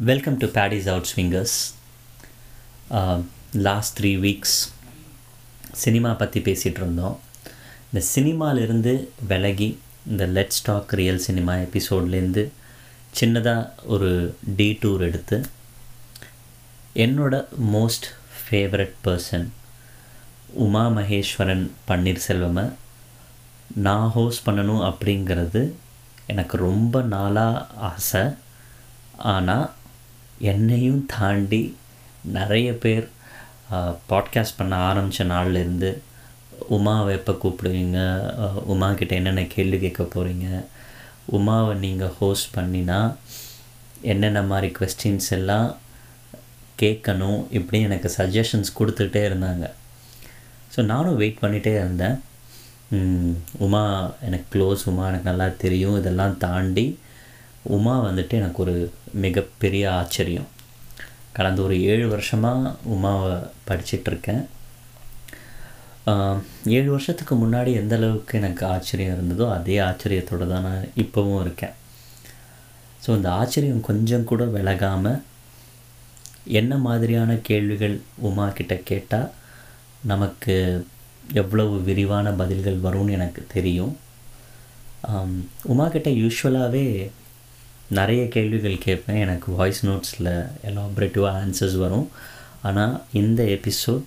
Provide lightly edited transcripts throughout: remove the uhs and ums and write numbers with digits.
Welcome to Paddy's Outswingers. Last 3 weeks cinema பற்றி பேசிகிட்டு இருந்தோம். இந்த சினிமாவிலிருந்து விலகி இந்த லெட்ஸ் டாக் ரியல் சினிமா எபிசோட்லேருந்து சின்னதாக ஒரு டீ டூர் எடுத்து என்னோட most favourite person Uma Maheswaran பன்னீர்செல்வமை நான் ஹோஸ்ட் பண்ணணும் அப்படிங்கிறது எனக்கு ரொம்ப நாளாக ஆசை. ஆனால் என்னையும் தாண்டி நிறைய பேர் பாட்காஸ்ட் பண்ண ஆரம்பித்த நாள்லேருந்து உமாவை எப்போ கூப்பிடுவீங்க, உமாக்கிட்ட என்னென்ன கேள்வி கேட்க போகிறீங்க, உமாவை நீங்கள் ஹோஸ்ட் பண்ணினா என்னென்ன மாதிரி க்வெஸ்டின்ஸ் எல்லாம் கேட்கணும் இப்படி எனக்கு சஜஷன்ஸ் கொடுத்துட்டே இருந்தாங்க. ஸோ நானும் வெயிட் பண்ணிகிட்டே இருந்தேன். உமா எனக்கு க்ளோஸ், உமா எனக்கு நல்லா தெரியும். இதெல்லாம் தாண்டி உமா வந்துட்டு எனக்கு ஒரு மிகப்பெரிய ஆச்சரியம். கடந்த ஒரு 7 வருஷமாக உமாவை படிச்சிட்ருக்கேன். 7 வருஷத்துக்கு முன்னாடி எந்தளவுக்கு எனக்கு ஆச்சரியம் இருந்ததோ அதே ஆச்சரியத்தோடு தான் நான் இப்போவும் இருக்கேன். ஸோ இந்த ஆச்சரியம் கொஞ்சம் கூட விலகாமல் என்ன மாதிரியான கேள்விகள் உமா கிட்ட கேட்டால் நமக்கு எவ்வளவு விரிவான பதில்கள் வரும்னு எனக்கு தெரியும். உமா கிட்ட யூஸ்வலாகவே நிறைய கேள்விகள் கேட்பேன். எனக்கு வாய்ஸ் நோட்ஸில் எலாபரேட்டிவாக ஆன்சர்ஸ் வரும். ஆனால் இந்த எபிசோட்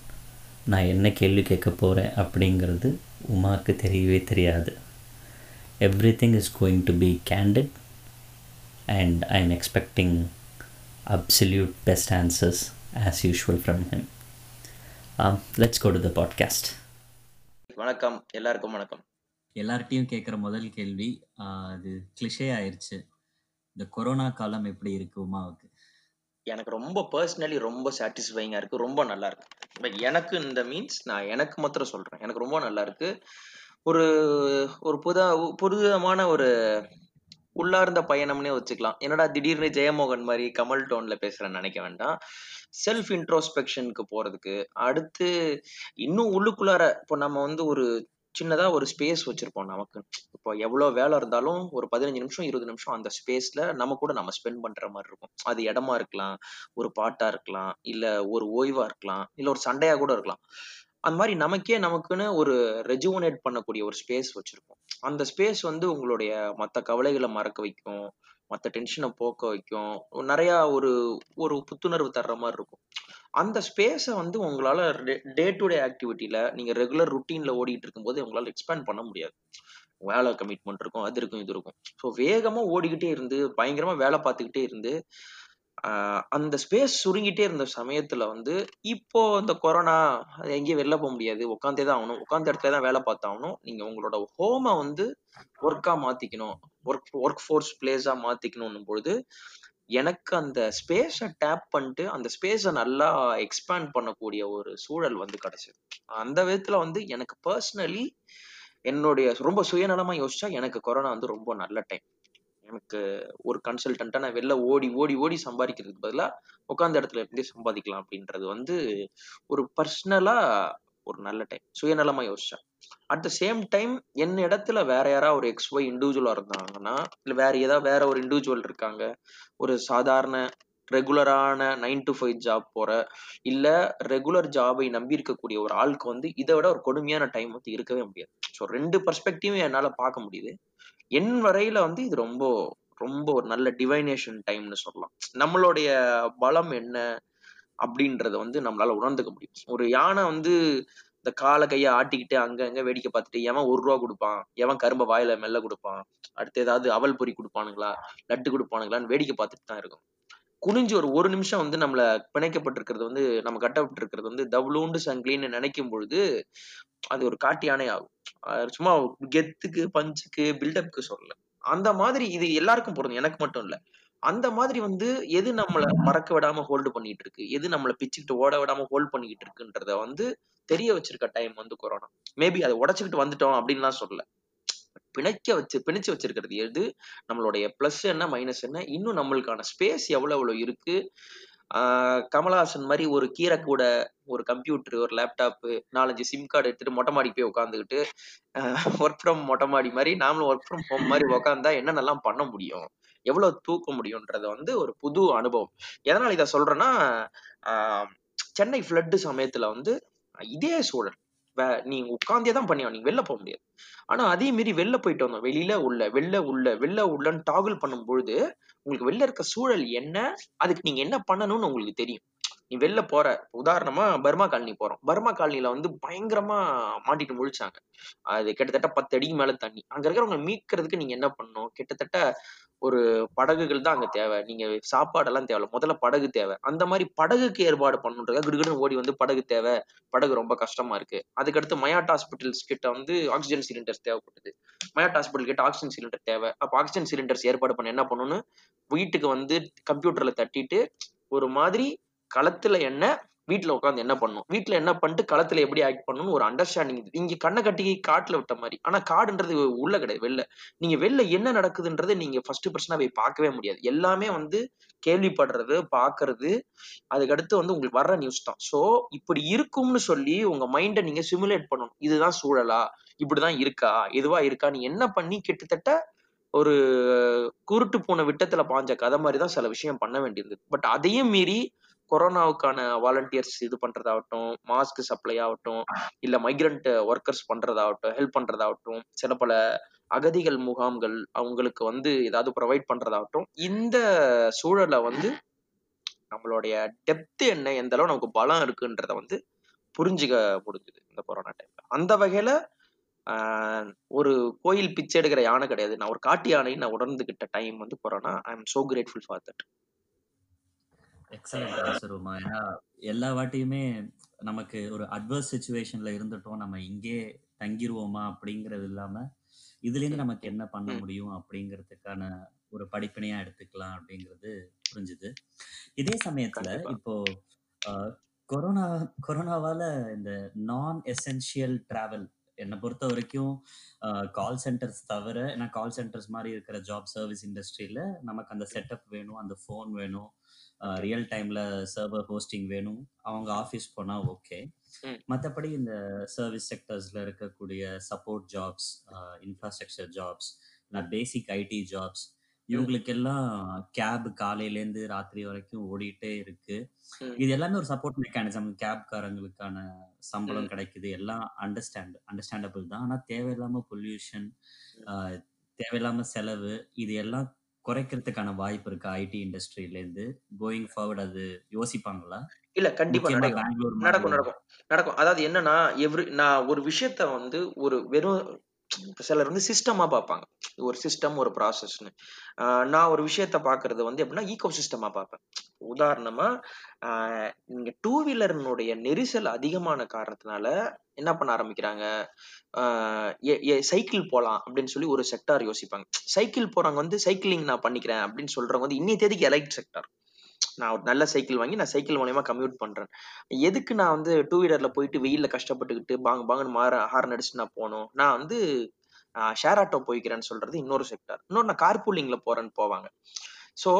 நான் என்ன கேள்வி கேட்க போகிறேன் அப்படிங்கிறது உமாவுக்கு தெரியவே தெரியாது. Everything is going to be candid and I am expecting absolute best answers as usual from him. Let's go to the podcast. வணக்கம் எல்லாருக்கும். வணக்கம். எல்லார்ட்டையும் கேட்குற முதல் கேள்வி, அது கிளிஷே ஆயிடுச்சு, இந்த கொரோனா காலம் எப்படி இருக்கு உமாவுக்கு? எனக்கு ரொம்ப பர்சனலி ரொம்ப சாட்டிஸ்ஃபைங்காக இருக்குது, ரொம்ப நல்லா இருக்குது. பட் எனக்கு இந்த மீன்ஸ் நான் எனக்கு மாத்திரம் சொல்கிறேன், எனக்கு ரொம்ப நல்லா இருக்குது. ஒரு ஒரு புதுவிதமான ஒரு உள்ளார்ந்த பயணம்னே வச்சுக்கலாம். என்னடா திடீர்னு ஜெயமோகன் மாதிரி கமல் டோனில் பேசுகிறேன்னு நினைக்க வேண்டாம். செல்ஃப் இன்ட்ரோஸ்பெக்ஷனுக்கு போகிறதுக்கு, அடுத்து இன்னும் உள்ளுக்குள்ளார இப்போ நம்ம வந்து ஒரு சின்னதாக ஒரு ஸ்பேஸ் வச்சுருப்போம். நமக்கு இப்போ எவ்வளோ வேலை இருந்தாலும் ஒரு 15 நிமிஷம் 20 நிமிஷம் அந்த ஸ்பேஸில் நம்ம கூட நம்ம ஸ்பெண்ட் பண்ணுற மாதிரி இருக்கும். அது இடமா இருக்கலாம், ஒரு பாட்டாக இருக்கலாம், இல்லை ஒரு ஓய்வாக இருக்கலாம், இல்லை ஒரு சண்டையாக கூட இருக்கலாம். அந்த மாதிரி நமக்கே நமக்குன்னு ஒரு ரெஜுவனேட் பண்ணக்கூடிய ஒரு ஸ்பேஸ் வச்சுருக்கோம். அந்த ஸ்பேஸ் வந்து உங்களுடைய மற்ற கவலைகளை மறக்க வைக்கும், மற்ற டென்ஷனை போக்க வைக்கும், நிறையா ஒரு புத்துணர்வு தர்ற மாதிரி இருக்கும். அந்த ஸ்பேஸை வந்து உங்களால் டே டு டே ஆக்டிவிட்டியில் நீங்கள் ரெகுலர் ருட்டீனில் ஓடிட்டு இருக்கும்போது உங்களால் எக்ஸ்பேண்ட் பண்ண முடியாது. வேலை கமிட்மெண்ட் இருக்கும், அது இருக்கும், இது இருக்கும். ஸோ வேகமாக ஓடிக்கிட்டே இருந்து பயங்கரமாக வேலை பார்த்துக்கிட்டே இருந்து அந்த ஸ்பேஸ் சுருங்கிட்டே இருந்த சமயத்தில் வந்து இப்போ இந்த கொரோனா எங்கேயும் வெளில போக முடியாது, உட்காந்தே தான் ஆகணும், உட்காந்த இடத்துல தான் வேலை பார்த்தாகணும். நீங்கள் உங்களோட ஹோமை வந்து ஒர்க்காக மாற்றிக்கணும், ஒர்க் ஃபோர்ஸ் பிளேஸாக மாற்றிக்கணும் பொழுது எனக்கு அந்த ஸ்பேஸை டேப் பண்ணிட்டு அந்த ஸ்பேஸை நல்லா எக்ஸ்பேண்ட் பண்ணக்கூடிய ஒரு சூழல் வந்து கிடைச்சது. அந்த விதத்தில் வந்து எனக்கு பர்சனலி என்னுடைய ரொம்ப சுயநலமாக யோசிச்சா எனக்கு கொரோனா வந்து ரொம்ப நல்ல டைம். எனக்கு ஒரு கன்சல்டண்ட்டாக நான் வெளில ஓடி சம்பாதிக்கிறதுக்கு பதிலாக உட்காந்த இடத்துல எப்படி சம்பாதிக்கலாம் அப்படின்றது வந்து ஒரு பர்சனலாக ஒரு நல்ல டைம், சுயநலமாக யோசிச்சா. அட் த சேம் டைம் என் இடத்துல வேற யாராவது ஒரு எக்ஸ்ஒய் இண்டிவிஜுவலாக இருந்தாங்கன்னா, இல்லை வேற ஒரு இண்டிவிஜுவல் இருக்காங்க, ஒரு சாதாரண ரெகுலரான 9 to 5 ஜாப் போகிற, இல்லை ரெகுலர் ஜாபை நம்பி இருக்கக்கூடிய ஒரு ஆளுக்கு வந்து இதை விட ஒரு கொடுமையான டைம் வந்து இருக்கவே முடியாது. ஸோ 2 பெர்ஸ்பெக்டிவும் என்னால் பார்க்க முடியுது. என் வரையில் வந்து இது ரொம்ப ரொம்ப ஒரு நல்ல டிவைனேஷன் டைம்னு சொல்லலாம். நம்மளுடைய பலம் என்ன அப்படின்றத வந்து நம்மளால உணர்ந்துக்க முடியும். ஒரு யானை வந்து இந்த காலை கையை ஆட்டிக்கிட்டு அங்கங்கே வேடிக்கை பார்த்துட்டு எவன் 1 ரூபா கொடுப்பான், எவன் கரும்பை வாயில மெல்ல கொடுப்பான், அடுத்து ஏதாவது அவல் பொறி கொடுப்பானுங்களா, லட்டு கொடுப்பானுங்களான்னு வேடிக்கை பார்த்துட்டு தான் இருக்கும். குனிஞ்சு ஒரு நிமிஷம் வந்து நம்மளை பிணைக்கப்பட்டிருக்கிறது வந்து நம்ம கட்டப்பட்டிருக்கிறது வந்து தவ்லூண்டு சங்கிலின்னு நினைக்கும் பொழுது அது ஒரு காட்டு யானை ஆகும். சும்மா கெத்துக்கு பஞ்சுக்கு பில்டப்புக்கு சொல்லல, அந்த மாதிரி இது எல்லாருக்கும் பொருந்தும், எனக்கு மட்டும் இல்லை. அந்த மாதிரி வந்து எது நம்மளை மறக்க விடாம ஹோல்டு பண்ணிட்டு இருக்கு, எது நம்மளை பிச்சுக்கிட்டு ஓட விடாம ஹோல்டு பண்ணிக்கிட்டு இருக்குன்றத வந்து தெரிய வச்சிருக்க டைம் வந்து கொரோனா. மேபி அதை உடச்சுக்கிட்டு வந்துட்டோம் அப்படின்லாம் சொல்லல, பிணைச்சு வச்சிருக்கிறது எது, நம்மளுடைய பிளஸ் என்ன மைனஸ் என்ன, இன்னும் நம்மளுக்கான ஸ்பேஸ் எவ்வளவு இருக்கு, கமல்ஹாசன் மாதிரி ஒரு கீரை கூட, ஒரு கம்ப்யூட்டர், ஒரு லேப்டாப்பு, 4-5 சிம் கார்டு எடுத்துட்டு மொட்டை மாடி போய் உட்காந்துக்கிட்டு ஒர்க் ஃப்ரம் மொட்டை மாடி மாதிரி நாமளும் ஒர்க் ஃப்ரம் ஹோம் மாதிரி உட்காந்தா என்னென்னலாம் பண்ண முடியும், எவ்வளவு தூக்க முடியும்ன்றத வந்து ஒரு புது அனுபவம். எதனால இதை சொல்றேன்னா, சென்னை ஃப்ளட்டு சமயத்துல வந்து இதே சூழல், நீங்க உட்கார்ந்தே தான் பண்ணியா, நீங்க வெளில போக முடியாது. ஆனா அதே மாரி வெளில போயிட்டு வந்தோம், வெளில உள்ளன்னு டாகுல் பண்ணும் பொழுது உங்களுக்கு வெளில இருக்க சூழல் என்ன, அதுக்கு நீங்க என்ன பண்ணணும்னு உங்களுக்கு தெரியும். நீ வெளில போற, உதாரணமா பர்மா காலனி போறோம், பர்மா காலனில வந்து பயங்கரமா மாட்டிட்டு முழிச்சாங்க, அது கிட்டத்தட்ட 10 அடிக்கு மேல தண்ணி. அங்க இருக்கிறவங்க மீட்கிறதுக்கு நீங்க என்ன பண்ணணும், கிட்டத்தட்ட ஒரு படகுகள் தான் அங்க தேவை, நீங்க சாப்பாடெல்லாம் தேவை, முதல்ல படகு தேவை. அந்த மாதிரி படகுக்கு ஏற்பாடு பண்ணுன்றதா கிடுகிடுன்னு ஓடி வந்து படகு தேவை, படகு ரொம்ப கஷ்டமா இருக்கு. அதுக்கடுத்து மயாட் ஹாஸ்பிட்டல்ஸ் கிட்ட வந்து ஆக்சிஜன் சிலிண்டர்ஸ் தேவைப்பட்டது, மயாட் ஹாஸ்பிட்டல் கிட்ட ஆக்சிஜன் சிலிண்டர் தேவை. அப்ப ஆக்சிஜன் சிலிண்டர்ஸ் ஏற்பாடு பண்ண என்ன பண்ணணும்னு வீட்டுக்கு வந்து கம்ப்யூட்டர்ல தட்டிட்டு ஒரு மாதிரி களத்துல என்ன, வீட்டுல உட்காந்து என்ன பண்ணணும், வீட்டுல என்ன பண்ணிட்டு களத்துல எப்படி ஆக்ட் பண்ணணும், ஒரு அண்டர்ஸ்டாண்டிங். இங்க கண்ணை கட்டி காட்டுல விட்ட மாதிரி, ஆனா காடுன்றது உள்ள கிடையாது, வெளில. நீங்க வெளில என்ன நடக்குதுன்றது நீங்க ஃபர்ஸ்ட் பர்சனா போய் பார்க்கவே முடியாது, எல்லாமே வந்து கேள்விப்படுறது, பாக்குறது, அதுக்கடுத்து வந்து உங்களுக்கு வர்ற நியூஸ் தான். சோ இப்படி இருக்கும்னு சொல்லி உங்க மைண்டை நீங்க சிமுலேட் பண்ணணும், இதுதான் சூழலா, இப்படிதான் இருக்கா, எதுவா இருக்கா. நீ என்ன பண்ணி கிட்டத்தட்ட ஒரு குருட்டு போன விட்டத்துல பாஞ்ச கதை மாதிரிதான் சில விஷயம் பண்ண வேண்டியிருந்தது. பட் அதையும் மீறி கொரோனாவுக்கான வாலண்டியர்ஸ் இது பண்றதாகட்டும், மாஸ்க் சப்ளை ஆகட்டும், இல்ல மைக்ரண்ட் ஒர்க்கர்ஸ் பண்றதாகட்டும், ஹெல்ப் பண்றதாகட்டும், சில பல அகதிகள் முகாம்கள் அவங்களுக்கு வந்து ஏதாவது ப்ரொவைட் பண்றதாகட்டும், இந்த சூழலை வந்து நம்மளுடைய டெப்த் என்ன, எந்த அளவு நமக்கு பலம் இருக்குன்றத வந்து புரிஞ்சுக்க முடிஞ்சது இந்த கொரோனா டைம்ல. அந்த வகையில ஒரு கோயில் பிச்சை எடுக்கிற யானை கிடையாது, நான் ஒரு காட்டு யானையை நான் உணர்ந்துகிட்ட டைம் வந்து corona. I am so grateful for that. Excellent. ஏன்னா எல்லா வாட்டியுமே நமக்கு ஒரு அட்வர்ஸ் சிச்சுவேஷன்ல இருந்துட்டோம், நம்ம இங்கே தங்கிடுவோமா அப்படிங்கிறது இல்லாம இதுலேருந்து நமக்கு என்ன பண்ண முடியும் அப்படிங்கிறதுக்கான ஒரு படிப்பினையா எடுத்துக்கலாம் அப்படிங்கிறது புரிஞ்சுது. இதே சமயத்துல இப்போ கொரோனாவால இந்த நான் எசென்ஷியல் டிராவல் என்னை பொறுத்த வரைக்கும் கால் சென்டர்ஸ் தவிர, ஏன்னா கால் சென்டர்ஸ் மாதிரி இருக்கிற ஜாப் சர்வீஸ் இண்டஸ்ட்ரியில நமக்கு அந்த செட்டப் வேணும், அந்த ஃபோன் வேணும், ரியல் டைம்ல சர்வர் ஹோஸ்டிங் வேணும், அவங்க ஆஃபீஸ் போனா ஓகே. மற்றபடி இந்த சர்வீஸ் செக்டர்ஸ்ல இருக்கக்கூடிய support jobs, infrastructure jobs, basic IT jobs, இவங்களுக்கெல்லாம் கேப் காலையிலேருந்து ராத்திரி வரைக்கும் ஓடிட்டே இருக்கு. இது எல்லாமே ஒரு சப்போர்ட் மெக்கானிசம், கேப்காரங்களுக்கான சம்பளம் கிடைக்குது, எல்லாம் அண்டர்ஸ்டாண்டபிள் தான். ஆனால் தேவையில்லாம பொல்யூஷன், தேவையில்லாம செலவு, இது எல்லாம் குறைக்கிறதுக்கான வாய்ப்பு இருக்கு ஐடி இண்டஸ்ட்ரியிலேருந்து கோயிங் ஃபார்வர்ட். அது யோசிப்பாங்களா இல்ல? கண்டிப்பா நடக்கும். அதாவது என்னன்னா, நான் ஒரு விஷயத்த வந்து ஒரு வெறும் சிலர் வந்து சிஸ்டமா பார்ப்பாங்க, ஒரு சிஸ்டம், ஒரு ப்ராசஸ்ன்னு. நான் ஒரு விஷயத்த பாக்குறது வந்து எப்படின்னா ஈகோ சிஸ்டமா பார்ப்பேன். உதாரணமா, நீங்க டூ வீலர்னுடைய நெரிசல் அதிகமான காரணத்தினால என்ன பண்ண ஆரம்பிக்கிறாங்க, சைக்கிள் போகலாம் அப்படின்னு சொல்லி ஒரு செக்டார் யோசிப்பாங்க. சைக்கிள் போறவங்க வந்து சைக்கிளிங் நான் பண்ணிக்கிறேன் அப்படின்னு சொல்றவங்க வந்து இன்னைய தேதிக்கு எலைட் செக்டார். நான் ஒரு நல்ல சைக்கிள் வாங்கி நான் சைக்கிள் மூலயமா கம்யூட் பண்றேன், எதுக்கு நான் வந்து டூ வீலர்ல போயிட்டு வெயில்ல கஷ்டப்பட்டுக்கிட்டு பாங்க பாங்கன்னு ஹார்ன் அடிச்சு நான் போகணும், நான் வந்து ஷேர் ஆட்டோ போய்க்கிறேன்னு சொல்றது இன்னொரு செக்டார். இன்னொரு நான் கார்பூலிங்ல போறேன்னு போவாங்க. ஸோ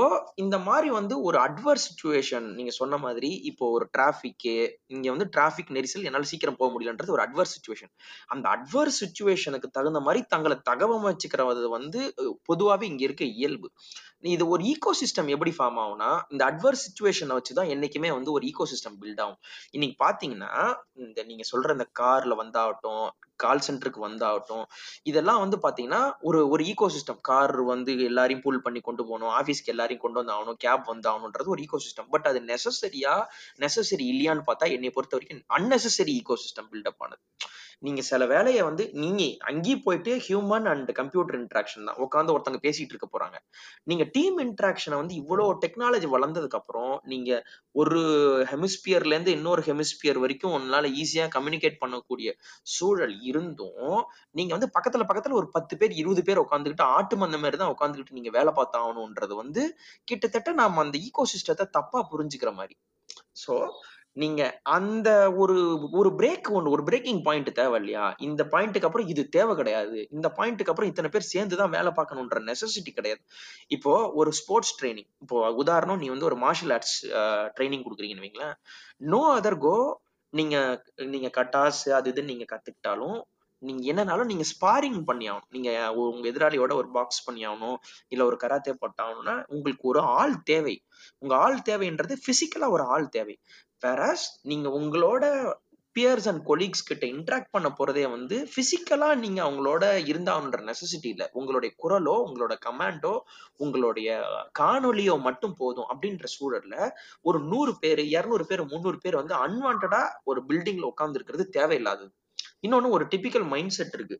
இந்த மாதிரி வந்து ஒரு அட்வர்ஸ் சிச்சுவேஷன், நீங்க சொன்ன மாதிரி இப்போ ஒரு டிராஃபிக்கு, இங்க வந்து டிராஃபிக் நெரிசல், என்னால் சீக்கிரம் போக முடியலன்றது ஒரு அட்வர்ஸ் சிச்சுவேஷன். அந்த அட்வர்ஸ் சிச்சுவேஷனுக்கு தகுந்த மாதிரி தங்களை தகவமைச்சுக்கிறது வந்து பொதுவாகவே இங்க இருக்க இயல்பு. இது ஒரு ஈகோ சிஸ்டம் எப்படி ஃபார்ம் ஆகும்னா, இந்த அட்வர்ஸ் சிச்சுவேஷனை வச்சுதான் என்னைக்குமே வந்து ஒரு ஈகோ சிஸ்டம் பில்ட் ஆகும். இன்னைக்கு பாத்தீங்கன்னா இந்த நீங்க சொல்ற இந்த கார்ல வந்தாகட்டும், கால் சென்டருக்கு வந்தாகட்டும், இதெல்லாம் வந்து பாத்தீங்கன்னா ஒரு ஈகோ சிஸ்டம். கார் வந்து எல்லாரையும் பூல் பண்ணி கொண்டு போகணும், ஆஃபீஸ்க்கு எல்லாரையும் கொண்டு வந்து ஆகணும், கேப் வந்தாகணும்ன்றது ஒரு ஈகோ சிஸ்டம். பட் அது நெசசரி இல்லையான்னு பார்த்தா என்னை பொறுத்த வரைக்கும் அன்னெசரி ஈகோ சிஸ்டம் பில்டப் ஆனது. நீங்க சில வேலையை வந்து நீங்க அங்கேயே போயிட்டு ஹியூமன் அண்ட் கம்ப்யூட்டர் இன்ட்ராக்ஷன் தான் உட்காந்து ஒருத்தங்க பேசிட்டு இருக்க போறாங்க. நீங்க டீம் இன்ட்ராக்ஷனை வந்து இவ்வளோ டெக்னாலஜி வளர்ந்ததுக்கு அப்புறம் நீங்க ஒரு ஹெமிஸ்பியர்ல இருந்து இன்னொரு ஹெமிஸ்பியர் வரைக்கும் உன்னால ஈஸியா கம்யூனிகேட் பண்ணக்கூடிய சூழல் இருந்தும், நீங்க வந்து பக்கத்துல ஒரு 10 பேர் 20 பேர் உட்காந்துக்கிட்டு ஆட்டு மந்த மாதிரி தான் உட்காந்துக்கிட்டு நீங்க வேலை பார்த்தாகணும்ன்றது வந்து கிட்டத்தட்ட நாம அந்த ஈகோ சிஸ்டத்தை தப்பா புரிஞ்சுக்கிற மாதிரி. ஸோ நீங்க அந்த ஒரு பிரேக் ஒன்று, ஒரு பிரேக்கிங் பாயிண்ட் தேவை இல்லையா? இந்த பாயிண்ட்டுக்கு அப்புறம் இது தேவை கிடையாது, இந்த பாயிண்ட்டுக்கு அப்புறம் இத்தனை பேர் சேர்ந்துதான் வேலை பார்க்கணுன்ற நெசசிட்டி கிடையாது. இப்போ ஒரு ஸ்போர்ட்ஸ் ட்ரைனிங், இப்போ உதாரணம் நீ வந்து ஒரு மார்ஷியல் ஆர்ட்ஸ் ட்ரைனிங் கொடுக்குறீங்கன்னு வைங்களேன், நோ அதர் கோ நீங்க நீங்க கட்டாஸ் அது இதுன்னு நீங்க கத்துக்கிட்டாலும் நீங்க என்னன்னாலும் நீங்க ஸ்பாரிங் பண்ணி ஆகணும், நீங்க உங்க எதிராளியோட ஒரு பாக்ஸ் பண்ணி ஆகணும், இல்ல ஒரு கராத்தே போட்டாகணும்னா உங்களுக்கு ஒரு ஆள் தேவை. உங்க ஆள் தேவைன்றது பிசிக்கலா ஒரு ஆள் தேவை. வேறஸ் நீங்க உங்களோட பியர்ஸ் அண்ட் கொலீக்ஸ் கிட்ட இன்ட்ராக்ட் பண்ண போறதே வந்து பிசிக்கலா நீங்க அவங்களோட இருந்தாங்கன்ற நெசசிட்டி இல்லை. உங்களுடைய குரலோ உங்களோட கமாண்டோ உங்களுடைய காணொலியோ மட்டும் போதும். அப்படின்ற சூழல்ல ஒரு 100 பேர் 200 பேர் 300 பேர் வந்து அன்வான்டா ஒரு பில்டிங்ல உட்கார்ந்து இருக்கிறது தேவையில்லாது. இன்னொன்னு ஒரு டிபிக்கல் மைண்ட் செட் இருக்கு,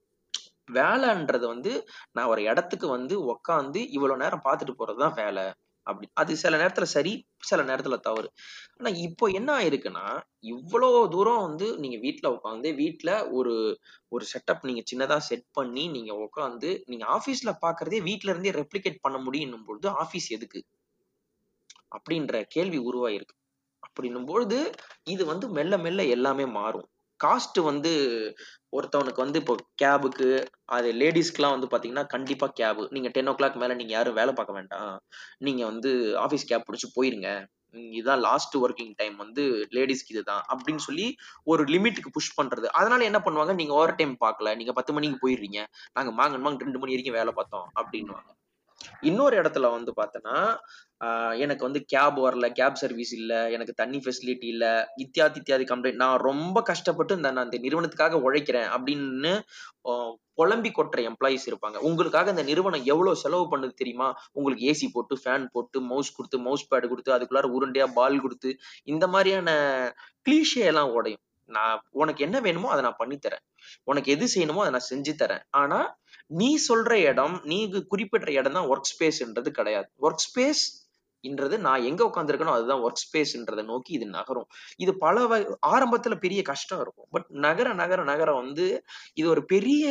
வேலைன்றது வந்து நான் ஒரு இடத்துக்கு வந்து உக்காந்து இவ்வளவு நேரம் பாத்துட்டு போறதுதான் வேலை அப்படி. அது சில நேரத்துல சரி, சில நேரத்துல தவறு. ஆனா இப்போ என்ன ஆயிருக்குன்னா, இவ்வளோ தூரம் வந்து நீங்க வீட்டுல உட்காந்து வீட்டுல ஒரு செட்டப் நீங்க சின்னதா செட் பண்ணி நீங்க உட்காந்து நீங்க ஆபீஸ்ல பாக்குறதே வீட்டுல இருந்தே ரெப்ளிகேட் பண்ண முடியும் பொழுது ஆபீஸ் எதுக்கு அப்படின்ற கேள்வி உருவாயிருக்கு. அப்படின்னும் பொழுது இது வந்து மெல்ல மெல்ல எல்லாமே மாறும். காஸ்ட் வந்து ஒருத்தவனுக்கு வந்து இப்போ கேபுக்கு, அது லேடிஸ்க்குலாம் வந்து பார்த்தீங்கன்னா கண்டிப்பாக கேபு, நீங்கள் 10 o'clock மேலே நீங்கள் யாரும் வேலை பார்க்க வேண்டாம், நீங்கள் வந்து ஆஃபீஸ் கேப் பிடிச்சி போயிருங்க, இதுதான் லாஸ்ட் ஒர்க்கிங் டைம் வந்து லேடிஸ்க்கு இதுதான் அப்படின்னு சொல்லி ஒரு லிமிட்டுக்கு புஷ் பண்றது. அதனால என்ன பண்ணுவாங்க, நீங்க ஓவர் டைம் பார்க்கல, நீங்க 10 மணிக்கு போயிடுறீங்க, நாங்கள் மாங்கன்மாங்க 2 மணி வரைக்கும் வேலை பார்த்தோம் அப்படின்வாங்க. இன்னொரு இடத்துல வந்து பார்த்தோன்னா, எனக்கு வந்து கேப் வரல, கேப் சர்வீஸ் இல்லை, எனக்கு தண்ணி ஃபெசிலிட்டி இல்லை, இத்தியாதி கம்ப்ளைண்ட், நான் ரொம்ப கஷ்டப்பட்டு அந்த நிறுவனத்துக்காக உழைக்கிறேன் அப்படின்னு புலம்பி கொட்டுற எம்ப்ளாயிஸ் இருப்பாங்க. உங்களுக்காக அந்த நிறுவனம் எவ்வளோ செலவு பண்ணுது தெரியுமா? உங்களுக்கு ஏசி போட்டு, ஃபேன் போட்டு, மவுஸ் கொடுத்து, மவுஸ் பேடு கொடுத்து, அதுக்குள்ளார உருண்டையா பால் கொடுத்து, இந்த மாதிரியான கிளீஷையெல்லாம் உடையும். நான் உனக்கு என்ன வேணுமோ அதை நான் பண்ணித்தரேன், உனக்கு எது செய்யணுமோ அதை நான் செஞ்சு தரேன், ஆனா நீ சொல்ற இடம், நீ குறிப்பிட்ட இடம் தான் ஒர்க் ஸ்பேஸ்ன்றது கிடையாது. ஒர்க் ஸ்பேஸ் ன்றது நான் எங்க உட்காந்துருக்கனோ அதுதான் ஒர்க் ஸ்பேஸ்ன்றதை நோக்கி இது நகரும். இது பல ஆரம்பத்துல பெரிய கஷ்டம் இருக்கும், பட் நகர நகர நகர வந்து இது ஒரு பெரிய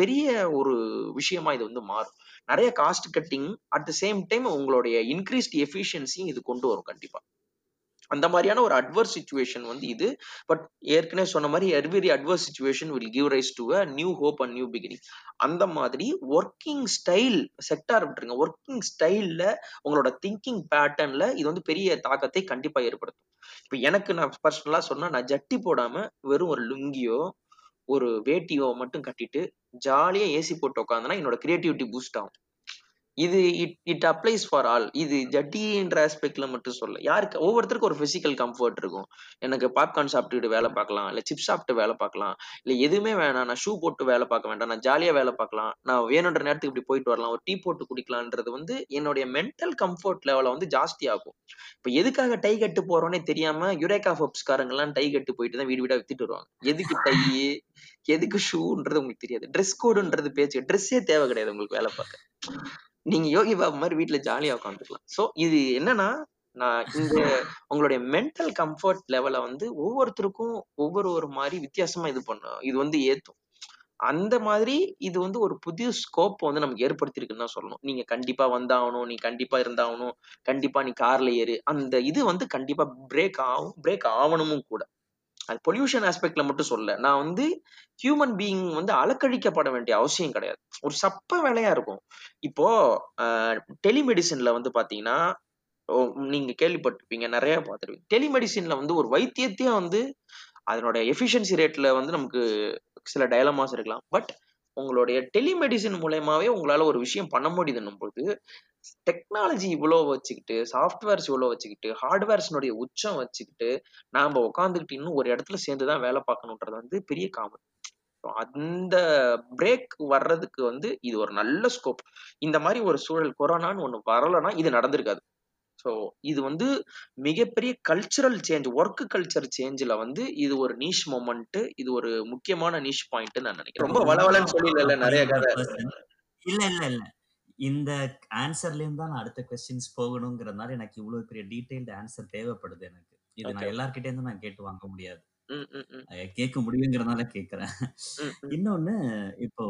பெரிய ஒரு விஷயமா இது வந்து மாறும். நிறைய cost cutting at the same time உங்களுடைய இன்க்ரீஸ்ட் எஃபிஷியன்சியும் இது கொண்டு வரும் கண்டிப்பா. அந்த மாதிரியான ஒரு அட்வர்ஸ் சிச்சுவேஷன் வந்து இது. பட் ஏற்கனவே சொன்ன மாதிரி every adverse situation will give rise to a new hope and new beginning. அந்த மாதிரி ஒர்க்கிங் ஸ்டைல் செக்டார் விட்டுருங்க, ஒர்க்கிங் ஸ்டைல்ல உங்களோட திங்கிங் பேட்டர்ன்ல இது வந்து பெரிய தாக்கத்தை கண்டிப்பா ஏற்படுத்தும். இப்போ எனக்கு நான் பர்சனலா சொன்னா, நான் ஜட்டி போடாம வெறும் ஒரு லுங்கியோ ஒரு வேட்டியோ மட்டும் கட்டிட்டு ஜாலியா ஏசி போட்டு உட்காந்துன்னா என்னோட கிரியேட்டிவிட்டி பூஸ்ட் ஆகும். இது இட் அப்ளைஸ் ஃபார் ஆல். இது ஜட்டின்ற ஆஸ்பெக்ட்ல மட்டும் சொல்ல, யாருக்கு ஒவ்வொருத்தருக்கும் ஒரு பிசிக்கல் கம்ஃபர்ட் இருக்கும். எனக்கு பாப்கார்ன் சாப்பிட்டுட்டு வேலை பார்க்கலாம், இல்லை சிப்ஸ் சாப்பிட்டு வேலை பார்க்கலாம், இல்லை எதுவுமே வேணாம், நான் ஷூ போட்டு வேலை பார்க்க வேண்டாம், நான் ஜாலியாக வேலை பார்க்கலாம், நான் வேணுன்ற நேரத்துக்கு இப்படி போயிட்டு வரலாம், ஒரு டீ போட்டு குடிக்கலான்றது வந்து என்னுடைய மென்டல் கம்ஃபர்ட் லெவலை வந்து ஜாஸ்தி ஆகும். இப்போ எதுக்காக டை கட்டு போறோன்னே தெரியாம யுரேகா ஹப்ஸ்காரங்கெல்லாம் டை கட்டு போயிட்டு தான் வீடு வீடாக வித்துட்டு வருவாங்க. எதுக்கு டை, எதுக்கு ஷூன்றது உங்களுக்கு தெரியாது. ட்ரெஸ் கோடுன்றது பேச்சு, ட்ரெஸ்ஸே தேவை கிடையாது உங்களுக்கு வேலை பார்க்க. நீங்க யோகி பாபு மாதிரி வீட்டுல ஜாலியா உட்காந்துக்கலாம். சோ இது என்னன்னா, நான் இந்த உங்களுடைய மென்டல் கம்ஃபர்ட் லெவலை வந்து ஒவ்வொருத்தருக்கும் ஒவ்வொரு ஒரு மாதிரி வித்தியாசமா இது பண்ணும், இது வந்து ஏத்தும். அந்த மாதிரி இது வந்து ஒரு புதிய ஸ்கோப் வந்து நமக்கு ஏற்படுத்திருக்குன்னு தான் சொல்லணும். நீங்க கண்டிப்பா வந்தாகணும், நீ கண்டிப்பா இருந்தாகணும், கண்டிப்பா நீ கார்ல ஏறு, அந்த இது வந்து கண்டிப்பா பிரேக் ஆகணும் கூட. அது பொல்யூஷன் ஆஸ்பெக்ட்ல மட்டும் சொல்ல, நான் வந்து ஹியூமன் பீயிங் வந்து அலக்கழிக்கப்பட வேண்டிய அவசியம் கிடையாது. ஒரு சப்ப வேலையா இருக்கும். இப்போ டெலிமெடிசன்ல வந்து பாத்தீங்கன்னா, நீங்க கேள்விப்பட்டிருப்பீங்க, நிறைய பார்த்துருப்பீங்க, டெலிமெடிசன்ல வந்து ஒரு வைத்தியத்தையே வந்து அதனோட எஃபிஷியன்சி ரேட்ல வந்து நமக்கு சில டயலமாஸ் இருக்கலாம். பட் உங்களுடைய டெலிமெடிசன் மூலயமாவே உங்களால ஒரு விஷயம் பண்ண முடியுதுன்னும் போது, டெக்னாலஜி இவ்வளோ வச்சுக்கிட்டு, சாஃப்ட்வேர்ஸ் இவ்வளோ வச்சுக்கிட்டு, ஹார்ட்வேர்ஸ்னுடைய உச்சம் வச்சுக்கிட்டு நாம உட்காந்துக்கிட்டு இன்னும் ஒரு இடத்துல சேர்ந்துதான் வேலை பார்க்கணுன்றது வந்து பெரிய காமன். அந்த பிரேக் வர்றதுக்கு வந்து இது ஒரு நல்ல ஸ்கோப். இந்த மாதிரி ஒரு சூழல் கொரோனான்னு ஒன்று வரலன்னா இது நடந்திருக்காது. ஸோ இது வந்து மிகப்பெரிய கல்ச்சரல் சேஞ்ச், ஒர்க் கல்ச்சர் சேஞ்சில் வந்து இது ஒரு நீஷ் மொமெண்ட், இது ஒரு முக்கியமான நீஷ் பாயிண்ட் நான் நினைக்கிறேன். ரொம்ப வளவலன்னு சொல்லல, நிறைய கதை இல்ல இந்த ஆன்சர்லேயும் தான் நான் அடுத்த கொஸ்டின்ஸ் போகணுங்கிறதுனால எனக்கு இவ்வளவு பெரிய டீடைல்டு ஆன்சர் தேவைப்படுது. எனக்கு இது நான் எல்லார்கிட்டேருந்து நான் கேட்டு வாங்க முடியாது, கேட்க முடியுங்கிறதுனால கேட்கறேன். இன்னொன்னு, இப்போ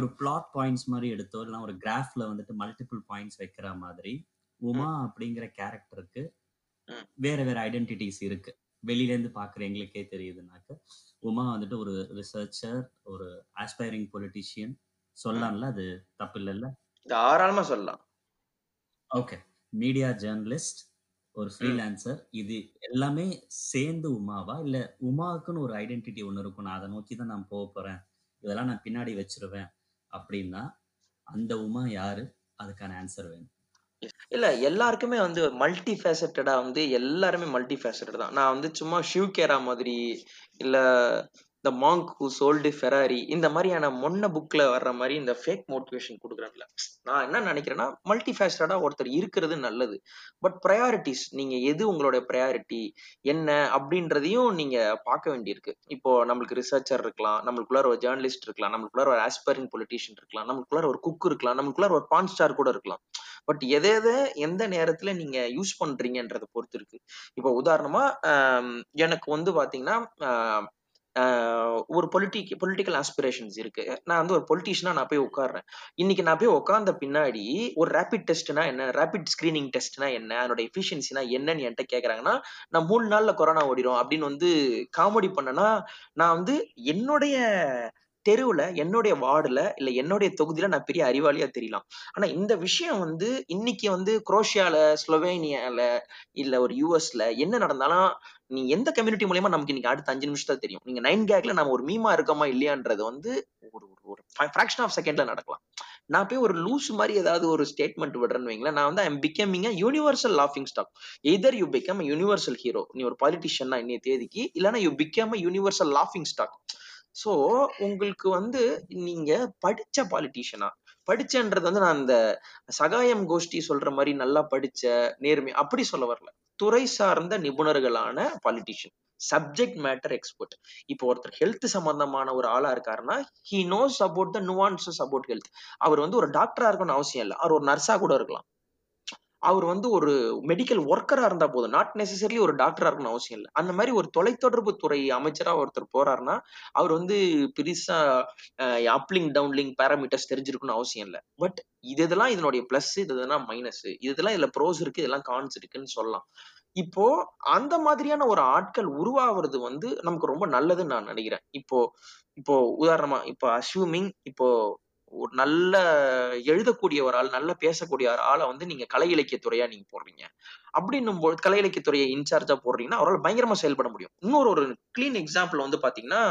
ஒரு பிளாட் பாயிண்ட்ஸ் மாதிரி எடுத்தோம், இல்லைன்னா ஒரு கிராஃப்ல வந்துட்டு மல்டிபிள் பாயிண்ட்ஸ் வைக்கிற மாதிரி உமா அப்படிங்கிற கேரக்டருக்கு வேற வேற ஐடென்டிட்டிஸ் இருக்கு. வெளியிலேருந்து பார்க்குற எங்களுக்கே தெரியுதுனாக்க உமா வந்துட்டு ஒரு ரிசர்ச்சர், ஒரு ஆஸ்பைரிங் பொலிட்டிஷியன் சொல்லலாம்ல, அது தப்பு இல்லைல்ல, தாராளமா சொல்லலாம். ஓகே, மீடியா ஜேர்னலிஸ்ட், ஒரு ஃப்ரீலான்சர், இது எல்லாமே சேர்ந்து உமாவா, இல்ல உமாவுக்குன்னு ஒரு ஐடென்டிட்டி ஒன்று இருக்கும், நான் அதை நோக்கி தான் நான் போக போறேன், இதெல்லாம் நான் பின்னாடி வச்சிருவேன் அப்படின்னா அந்த உமா யாரு, அதுக்கான ஆன்சர் வேணும். இல்ல எல்லாருக்குமே வந்து மல்டி ஃபேசட்டடா வந்து எல்லாருமே மல்டி ஃபேசட்டட் தான். நான் வந்து சும்மா ஷிவ்கேரா மாதிரி இல்ல இந்த மாங்க் ஹூ சோல்டு ஃபெராரி இந்த மாதிரியான மொன்ன புக்ல வர்ற மாதிரி இந்த ஃபேக் மோட்டிவேஷன் கொடுக்குறேன்ல, நான் என்ன நினைக்கிறேன்னா மல்டி ஃபேசட்டடா ஒருத்தர் இருக்கிறது நல்லது. பட் ப்ரையாரிட்டிஸ், நீங்க எது உங்களுடைய ப்ரையாரிட்டி என்ன அப்படின்றதையும் நீங்க பார்க்க வேண்டியிருக்கு. இப்போ நம்மளுக்கு ரிசர்ச்சர் இருக்கலாம், நம்மளுக்குள்ளார ஒரு ஜேர்னலிஸ்ட் இருக்கலாம், நம்மளுக்குள்ளார ஒரு ஆஸ்பைரிங் பொலிட்டிஷியன் இருக்கலாம், நம்மளுக்குள்ளார ஒரு குக் இருக்கலாம், நம்மளுக்குள்ளார ஒரு பான் ஸ்டார் கூட இருக்கலாம். பட் எதை எந்த நேரத்துல நீங்க யூஸ் பண்றீங்கன்றத பொறுத்து இருக்கு. இப்போ உதாரணமா எனக்கு வந்து பாத்தீங்கன்னா ஒரு பொலிட்டிக்கல் ஆஸ்பிரேஷன்ஸ் இருக்கு. நான் வந்து ஒரு பொலிட்டிஷியனா நான் போய் உட்கார்றேன். இன்னைக்கு நான் போய் உட்கார்ந்த பின்னாடி ஒரு ரேபிட் டெஸ்ட்னா என்ன, ரேபிட் ஸ்கிரீனிங் டெஸ்ட்னா என்ன, அதனோட எஃபிஷியன்சினா என்னன்னு என்கிட்ட கேட்கறாங்கன்னா நான் 3 நாள்ல கொரோனா ஓடிடும் அப்படின்னு வந்து காமெடி பண்ணனா, நான் வந்து என்னுடைய தெருவுல, என்னுடைய வார்டுல இல்ல என்னுடைய தொகுதியில நான் பெரிய அறிவாளியா தெரியலாம். ஆனா இந்த விஷயம் வந்து இன்னைக்கு வந்து குரோஷியால, ஸ்லோவேனியால இல்ல ஒரு யூஎஸ்ல என்ன நடந்தாலும் நீ எந்த கம்யூனிட்டி மூலியமா நமக்கு இன்னைக்கு அடுத்த 5 நிமிஷம் தான் தெரியும். நீங்க 9 கேக்ல நம்ம ஒரு மீமா இருக்கோமா இல்லையான்றது வந்து ஒரு ஒரு ஃபிராக்ஷன் ஆஃப் செகண்ட்ல நடக்கலாம். நான் போய் ஒரு லூஸ் மாதிரி ஏதாவது ஒரு ஸ்டேட்மெண்ட் விடுறேன்னு வைங்களேன், நான் வந்து I am becoming a universal லாஃபிங் stock. Either you become a universal hero, நீ ஒரு பாலிட்டிஷியன்னா இன்னைய தேதிக்கு, இல்லைன்னா யூ பிகம் அ யூனிவர்சல் லாஃபிங் ஸ்டாக். சோ உங்களுக்கு வந்து நீங்க படிச்ச பாலிட்டிஷியனா, படிச்சன்றது வந்து நான் அந்த சகாயம் கோஷ்டி சொல்ற மாதிரி நல்லா படிச்ச நேர்மை அப்படி சொல்ல வரல, துறை சார்ந்த நிபுணர்களான பாலிட்டிஷியன், சப்ஜெக்ட் மேட்டர் எக்ஸ்பர்ட். இப்போ ஒருத்தர் ஹெல்த் சம்பந்தமான ஒரு ஆளா இருக்காருன்னா he knows about the nuances about health. அவர் வந்து ஒரு டாக்டரா இருக்கணும்னு அவசியம் இல்லை, அவர் ஒரு நர்ஸா கூட இருக்கலாம், அவர் வந்து ஒரு மெடிக்கல் ஒர்க்கரா இருந்தா போதும், நாட் நெசசரிலி ஒரு டாக்டரா இருக்கணும்னு அவசியம் இல்லை. அந்த மாதிரி ஒரு தொலைத்தொடர்பு துறை அமைச்சரா ஒருத்தர் போறாருன்னா அவர் வந்து பெருசா அப்லிங்க் டவுன்லிங்க் பேராமீட்டர்ஸ் தெரிஞ்சிருக்கணும்னு அவசியம் இல்லை. பட் இது இதெல்லாம் இதனுடைய பிளஸ், இது இதெல்லாம் மைனஸ், இதெல்லாம் இதுல ப்ரோஸ் இருக்கு, இதெல்லாம் கான்ஸ் இருக்குன்னு சொல்லலாம். இப்போ அந்த மாதிரியான ஒரு ஆட்கள் உருவாகிறது வந்து நமக்கு ரொம்ப நல்லதுன்னு நான் நினைக்கிறேன். இப்போ உதாரணமா இப்போ அஸ்யூமிங் இப்போ ஒரு நல்ல எழுதக்கூடிய ஒரு ஆள், நல்ல பேசக்கூடிய ஒரு ஆளை வந்து நீங்க கலை இலக்கியத்துறையா நீங்க போடுறீங்க அப்படின்னும் போது, கலை இலக்கியத்துறையை இன்சார்ஜா போடுறீங்கன்னா அவரால் பயங்கரமா செயல்பட முடியும். இன்னொரு ஒரு கிளீன் எக்ஸாம்பிள் வந்து பாத்தீங்கன்னா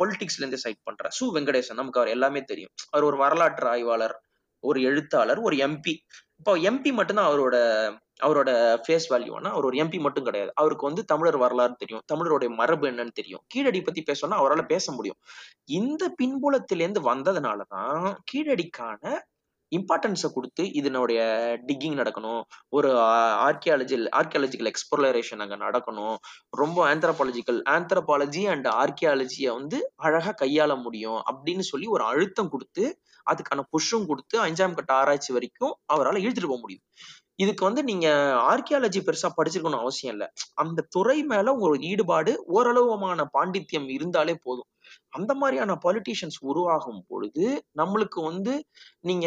பொலிட்டிக்ஸ்ல இருந்து சைட் பண்ற சு வெங்கடேசன், நமக்கு அவர் எல்லாமே தெரியும். அவர் ஒரு வரலாற்று ஆய்வாளர், ஒரு எழுத்தாளர், ஒரு எம்பி. இப்போ எம்பி மட்டும்தான் அவரோட ஃபேஸ் வேல்யூனா, அவர் ஒரு எம்பி மட்டும் கிடையாது, அவருக்கு வந்து தமிழர் வரலாறு தெரியும், தமிழருடைய மரபு என்னன்னு தெரியும், கீழடி பத்தி பேசணும்னா அவரால் பேச முடியும். இந்த பின்புலத்திலேருந்து வந்ததுனாலதான் கீழடிக்கான இம்பார்ட்டன்ஸை கொடுத்து இதனுடைய டிக்கிங் நடக்கணும், ஒரு ஆர்கியாலஜிக்கல் எக்ஸ்ப்ளோரேஷன் அங்கே நடக்கணும், ரொம்ப ஆந்த்ரபாலஜி அண்ட் ஆர்கியாலஜியை வந்து அழகாக கையாள முடியும் அப்படின்னு சொல்லி ஒரு அழுத்தம் கொடுத்து, அதுக்கான புஷும் கொடுத்து 5ஆம் கட்ட ஆராய்ச்சி வரைக்கும் அவரால் இழுத்துட்டு போக முடியும். இதுக்கு வந்து நீங்க ஆர்கியாலஜி பெருசா படிச்சிருக்கணும்னு அவசியம் இல்லை, அந்த துறை மேல ஒரு ஈடுபாடு, ஓரளவுமான பாண்டித்யம் இருந்தாலே போதும். அந்த மாதிரியான பாலிட்டிஷியன்ஸ் உருவாகும் பொழுது நம்மளுக்கு வந்து நீங்க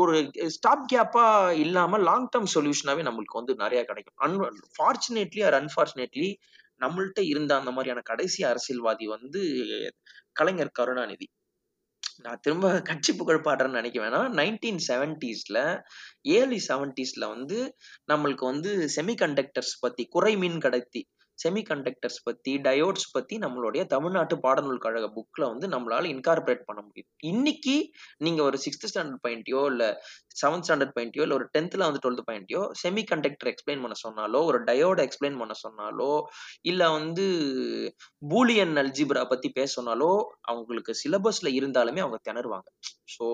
ஒரு ஸ்டாப் கேப்பா இல்லாம லாங் டேர்ம் சொல்யூஷனாவே நம்மளுக்கு வந்து நிறைய கிடைக்கும். ஃபார்ச்சுனேட்லி ஆர் அன்பார்ச்சுனேட்லி நம்மள்கிட்ட இருந்த அந்த மாதிரியான கடைசி அரசியல்வாதி வந்து கலைஞர் கருணாநிதி. நான் திரும்ப கட்சி புகழ் பாடுறேன்னு நினைக்க வேணாம். 1970s வந்து நம்மளுக்கு வந்து செமிகண்டக்டர்ஸ் பத்தி, குறைமின் கடத்தி, செமிகண்டக்டர்ஸ் பத்தி, டயோட்ஸ் பத்தி நம்மளுடைய தமிழ்நாட்டு பாடநூல் கழக புக்ல வந்து நம்மளால இன்கார்பரேட் பண்ண முடியும். இன்னைக்கு நீங்க ஒரு 6th ஸ்டாண்டர்ட் பாயிண்ட்டையோ இல்ல 7th ஸ்டாண்டர்ட் பாயிண்ட்டையோ இல்ல ஒரு 10th வந்து 12th பாயிண்ட்டையோ செமிகண்டக்டர் எக்ஸ்பிளைன் பண்ண சொன்னாலோ, ஒரு டயோட எக்ஸ்பிளைன் பண்ண சொன்னாலோ, இல்ல வந்து பூலியன் அல்ஜிப்ரா பத்தி பேச சொன்னாலோ அவங்களுக்கு சிலபஸ்ல இருந்தாலுமே அவங்க திணறுவாங்க. ஸோ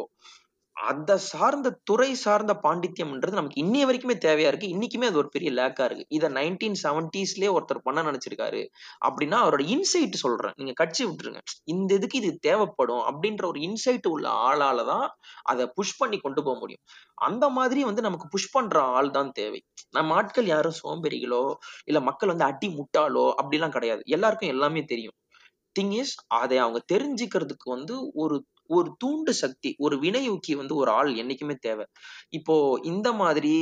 அதை சார்ந்த துறை சார்ந்த பாண்டித்யம்ன்றது நமக்கு இன்னைய வரைக்குமே தேவையா இருக்கு. இன்னைக்குமே அது ஒரு பெரிய லேக்கா இருக்கு. இதை 1970sலயே ஒருத்தர் பண்ண நினைச்சிருக்காரு அப்படின்னா அவரோட இன்சைட் சொல்றேன், நீங்க கட்சி விட்டுருங்க, இந்த இதுக்கு இது தேவைப்படும் அப்படின்ற ஒரு இன்சைட் உள்ள ஆளாலதான் அதை புஷ் பண்ணி கொண்டு போக முடியும். அந்த மாதிரி வந்து நமக்கு புஷ் பண்ற ஆள் தான் தேவை. நம்ம ஆட்கள் யாரும் சோம்பேறிகளோ இல்ல மக்கள் வந்து அடி முட்டாளோ அப்படிலாம் கிடையாது. எல்லாருக்கும் எல்லாமே தெரியும். திங் இஸ், அதை அவங்க தெரிஞ்சுக்கிறதுக்கு வந்து ஒரு தூண்டு சக்தி, ஒரு வினையூக்கி வந்து ஒரு ஆள் என்னைக்குமே தேவை. இப்போ இந்த மாதிரி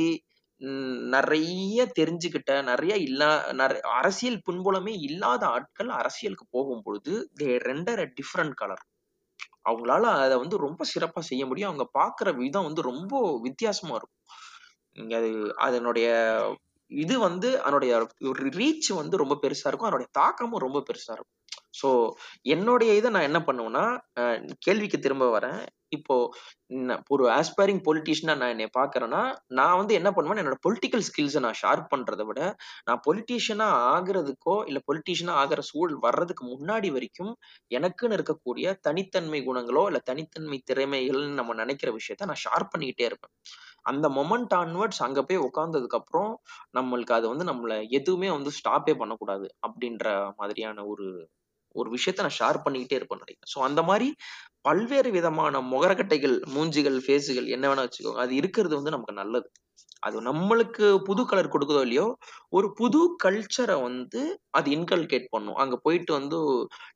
நிறைய தெரிஞ்சுக்கிட்ட நிறைய அரசியல் பின்புலமே இல்லாத ஆட்கள் அரசியலுக்கு போகும் பொழுது they render a different colour. அவங்களால அதை வந்து ரொம்ப சிறப்பா செய்ய முடியும். அவங்க பாக்குற விதம் வந்து ரொம்ப வித்தியாசமா இருக்கும். அது அதனுடைய இது வந்து அதனுடைய ரீச் வந்து ரொம்ப பெருசா இருக்கும், அதனுடைய தாக்கமும் ரொம்ப பெருசா இருக்கும். ஸோ என்னுடைய இதை நான் என்ன பண்ணுவேன்னா, கேள்விக்கு திரும்ப வரேன். இப்போ ஒரு ஆஸ்பைரிங் பொலிட்டிஷியனா நான் என்னை பாக்குறேன்னா, நான் வந்து என்ன பண்ணுவேன், என்னோட பொலிட்டிக்கல் ஸ்கில்ஸை நான் ஷார்ப் பண்றதை விட, நான் பொலிட்டிஷியனா ஆகிறதுக்கோ இல்லை பொலிட்டிஷியனா ஆகிற சூழல் வர்றதுக்கு முன்னாடி வரைக்கும் எனக்குன்னு இருக்கக்கூடிய தனித்தன்மை குணங்களோ இல்லை தனித்தன்மை திறமைகள்னு நம்ம நினைக்கிற விஷயத்த நான் ஷார்ப் பண்ணிக்கிட்டே இருப்பேன். அந்த மொமெண்ட் ஆன்வர்ட்ஸ் அங்கே போய் உட்கார்ந்ததுக்கு அப்புறம் நம்மளுக்கு அது வந்து நம்மளை எதுவுமே வந்து ஸ்டாப்பே பண்ணக்கூடாது அப்படின்ற மாதிரியான ஒரு விஷயத்த நான் ஷேர் பண்ணிக்கிட்டே இருப்பேன் நினைக்கிறேன். ஸோ அந்த மாதிரி பல்வேறு விதமான முகரக்கட்டைகள், மூஞ்சிகள், ஃபேஸுகள் என்ன வேணா வச்சுக்கோங்க, அது இருக்கிறது வந்து நமக்கு நல்லது. அது நம்மளுக்கு புது கலர் கொடுக்குதோ இல்லையோ, ஒரு புது கல்ச்சரை வந்து அது இன்கல்கேட் பண்ணும். அங்கே போயிட்டு வந்து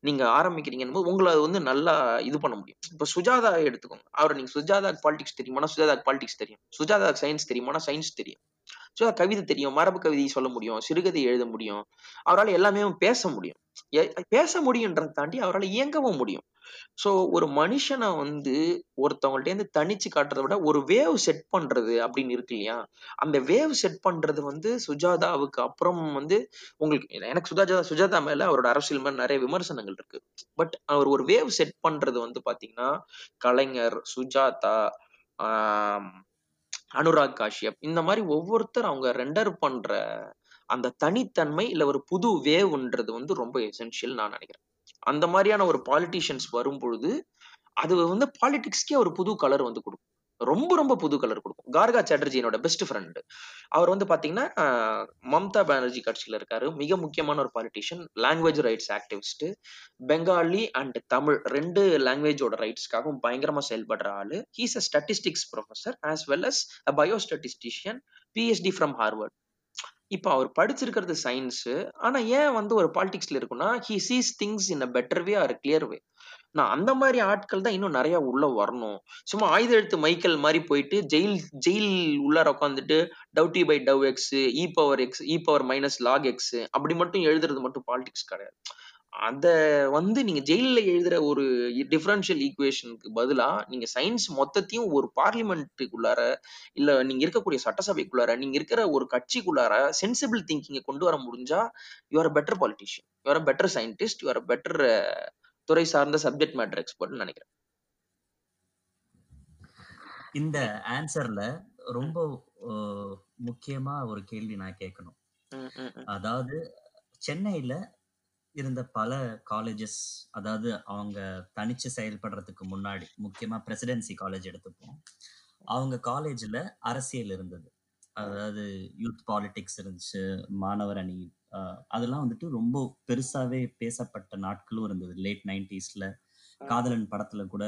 நீங்க ஆரம்பிக்கிறீங்கன்னு போது உங்களை அது வந்து நல்லா இது பண்ண முடியும். இப்போ சுஜாதா எடுத்துக்கோங்க, அவர் நீங்க சுஜாதா பாலிடிக்ஸ் தெரியுமானா சுஜாதா பாலிடிக்ஸ் தெரியும், சுஜாதா சயின்ஸ் தெரியுமானா சயின்ஸ் தெரியும், சுஜாதா கவிதை தெரியும், மரபு கவிதை சொல்ல முடியும், சிறுகதை எழுத முடியும், அவரால் எல்லாமே பேச முடியும். பேச முடியும்ன்றதை தாண்டி அவரால் இயங்கவும் முடியும். ஸோ ஒரு மனுஷனை வந்து ஒருத்தவங்கள்ட்ட இருந்து தனிச்சு காட்டுறதை விட ஒரு வேவ் செட் பண்றது அப்படின்னு இருக்கு இல்லையா, அந்த வேவ் செட் பண்றது வந்து சுஜாதாவுக்கு அப்புறம் வந்து உங்களுக்கு எனக்கு சுஜாதா மேல அவரோட அரசியல் மேல நிறைய விமர்சனங்கள் இருக்கு. பட் அவர் ஒரு வேவ் செட் பண்றது வந்து பாத்தீங்கன்னா கலைஞர், சுஜாதா, அனுராக் காஷ்யப், இந்த மாதிரி ஒவ்வொருத்தர் அவங்க ரெண்டர் பண்ற அந்த தனித்தன்மை இல்ல ஒரு புது வேவ்ன்றது வந்து ரொம்ப எசென்ஷியல் நான் நினைக்கிறேன். அந்த மாதிரியான ஒரு பாலிட்டிஷியன்ஸ் வரும் பொழுது அது வந்து பாலிடிக்ஸ்க்கே ஒரு புது கலர் வந்து கொடுக்கும், ரொம்ப ரொம்ப புது கலர் கொடுக்கும். கார்கா சாட்டர்ஜி என்னோட பெஸ்ட் ஃப்ரெண்டு, அவர் வந்து பாத்தீங்கன்னா மம்தா பானர்ஜி கட்சியில இருக்காரு, மிக முக்கியமான ஒரு politician, language rights activist, Bengali and Tamil ரெண்டு லாங்குவேஜோட ரைட்ஸ்க்காகவும் பயங்கரமா செயல்படுற ஆளு. He's a statistics professor as well as a bio statistician, PhD from Harvard. இப்போ அவர் படிச்சிருக்கிறது சயின்ஸு, ஆனால் ஏன் வந்து ஒரு பாலிடிக்ஸ்ல இருக்குன்னா, he sees things in a better way or clear way. நான் அந்த மாதிரி ஆட்கள் தான் இன்னும் நிறைய உள்ள வரணும். சும்மா ஆயுத எழுத்து மைக்கேல் மாதிரி போயிட்டு ஜெயில் உள்ளார உட்காந்துட்டு W/dou x e⁻x e⁻−log x அப்படி மட்டும் எழுதுறது மட்டும் பாலிடிக்ஸ் கிடையாது. அதை வந்து நீங்க ஜெயிலில் எழுதுற ஒரு டிஃபரன்ஷியல் ஈக்குவேஷனுக்கு பதிலாக நீங்க சயின்ஸ் மொத்தத்தையும் ஒரு பார்லிமெண்ட்டுக்குள்ளார இல்லை நீங்க இருக்கக்கூடிய சட்டசபைக்குள்ளார நீங்க இருக்கிற ஒரு கட்சிக்குள்ளார சென்சிபிள் திங்கிங்கை கொண்டு வர முடிஞ்சா you are better politician, you are better scientist, you are better துறை சார்ந்த சப்ஜெக்ட் மேட்டர் எக்ஸ்பர்ட்னு நினைக்கிறேன். இந்த ஆன்சர்ல ரொம்ப முக்கியமா ஒரு கேள்வி நான் கேட்கணும். அதாவது சென்னையில இருந்த பல காலேஜஸ், அதாவது அவங்க தனிச்சு செயல்படுறதுக்கு முன்னாடி முக்கியமா பிரசிடென்சி காலேஜ் எடுத்துப்போம், அவங்க காலேஜ்ல அரசியல் இருந்தது, அதாவது யூத் பாலிடிக்ஸ் இருந்துச்சு, மாணவர் அணி, அதெல்லாம் வந்துட்டு ரொம்ப பெருசாவே பேசப்பட்ட நாட்களும் இருந்தது. லேட் 90s காதலன் படத்துல கூட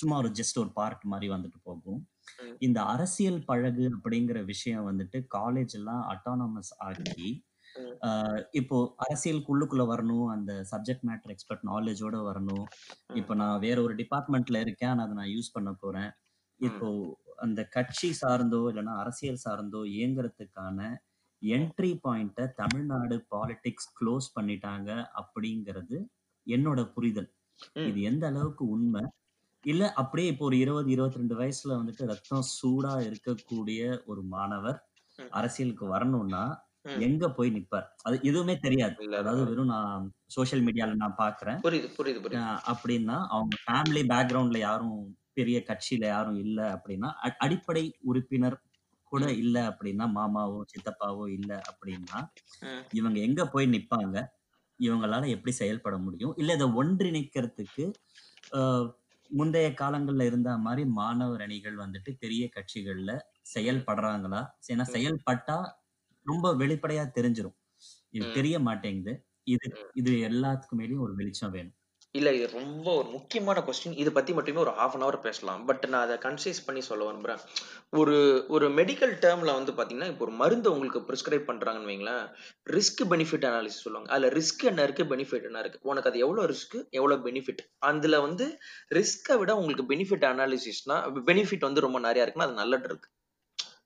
சும்மா ஒரு ஜஸ்ட் ஒரு பார்ட் மாதிரி வந்துட்டு போகும். இந்த அரசியல் பழகு அப்படிங்கிற விஷயம் வந்துட்டு காலேஜ் எல்லாம் அட்டானமஸ் ஆகி இப்போ அரசியலுக்குள்ளுக்குள்ள வரணும், அந்த சப்ஜெக்ட் மேட்டர் எக்ஸ்பர்ட் நாலேஜோட வரணும். இப்போ நான் வேற ஒரு டிபார்ட்மெண்ட்ல இருக்கேன், நான் அதை நான் யூஸ் பண்ண போறேன், இப்போ அந்த கட்சி சார்ந்தோ இல்லைன்னா அரசியல் சார்ந்தோ இயங்குறதுக்கான என்ட்ரி பாயிண்ட தமிழ்நாடு பாலிடிக்ஸ் க்ளோஸ் பண்ணிட்டாங்க அப்படிங்கிறது என்னோட புரிதல். இது எந்த அளவுக்கு உண்மை இல்ல? அப்படியே இப்போ ஒரு 20-22 வந்துட்டு ரத்தம் சூடா இருக்கக்கூடிய ஒரு மாணவர் அரசியலுக்கு வரணும்னா எங்க போய் நிப்பார்? அது எதுவுமே தெரியாது. அதாவது வெறும் நான் சோசியல் மீடியால நான் பாக்குறேன் அப்படின்னா, அவங்க ஃபேமிலி பேக்ரவுண்ட்ல யாரும் பெரிய கட்சியில யாரும் இல்ல அப்படின்னா, அடிப்படை உறுப்பினர் கூட இல்ல அப்படின்னா, மாமாவோ சித்தப்பாவோ இல்ல அப்படின்னா, இவங்க எங்க போய் நிப்பாங்க? இவங்களால எப்படி செயல்பட முடியும்? இல்ல இதை ஒன்றிணைக்கிறதுக்கு முந்தைய காலங்கள்ல இருந்த மாதிரி மாணவர் அணிகள் வந்துட்டு பெரிய கட்சிகள்ல செயல்படுறாங்களா? ஏன்னா செயல்பட்டா ரொம்ப வெளிப்படையா தெரிஞ்சிடும், இது தெரிய மாட்டேங்குது. இது எல்லாத்துக்கு மேலேயும் ஒரு வெளிச்சம் வேணும் இல்ல? இது ரொம்ப ஒரு முக்கியமான கொஸ்டின். இதை பத்தி மட்டுமே ஒரு ½ hour பேசலாம். பட் நான் அதை கன்சைஸ் பண்ணி சொல்ல விரும்புறேன். ஒரு மெடிக்கல் டேர்ம்ல வந்து பாத்தீங்கன்னா, இப்போ ஒரு மருந்து உங்களுக்கு ப்ரிஸ்கிரைப் பண்றாங்கன்னு வைங்களேன், ரிஸ்க் பெனிஃபிட் அனாலிசிஸ் சொல்லுவாங்க. அதுல ரிஸ்க் என்ன இருக்கு, பெனிஃபிட் என்ன இருக்கு, உனக்கு அது எவ்வளவு ரிஸ்க் எவ்வளவு பெனிஃபிட். அதுல வந்து ரிஸ்கை விட உங்களுக்கு பெனிஃபிட் அனாலிசிஸ்னா பெனிஃபிட் வந்து ரொம்ப நிறைய இருக்குன்னா அது நல்லது இருக்கு.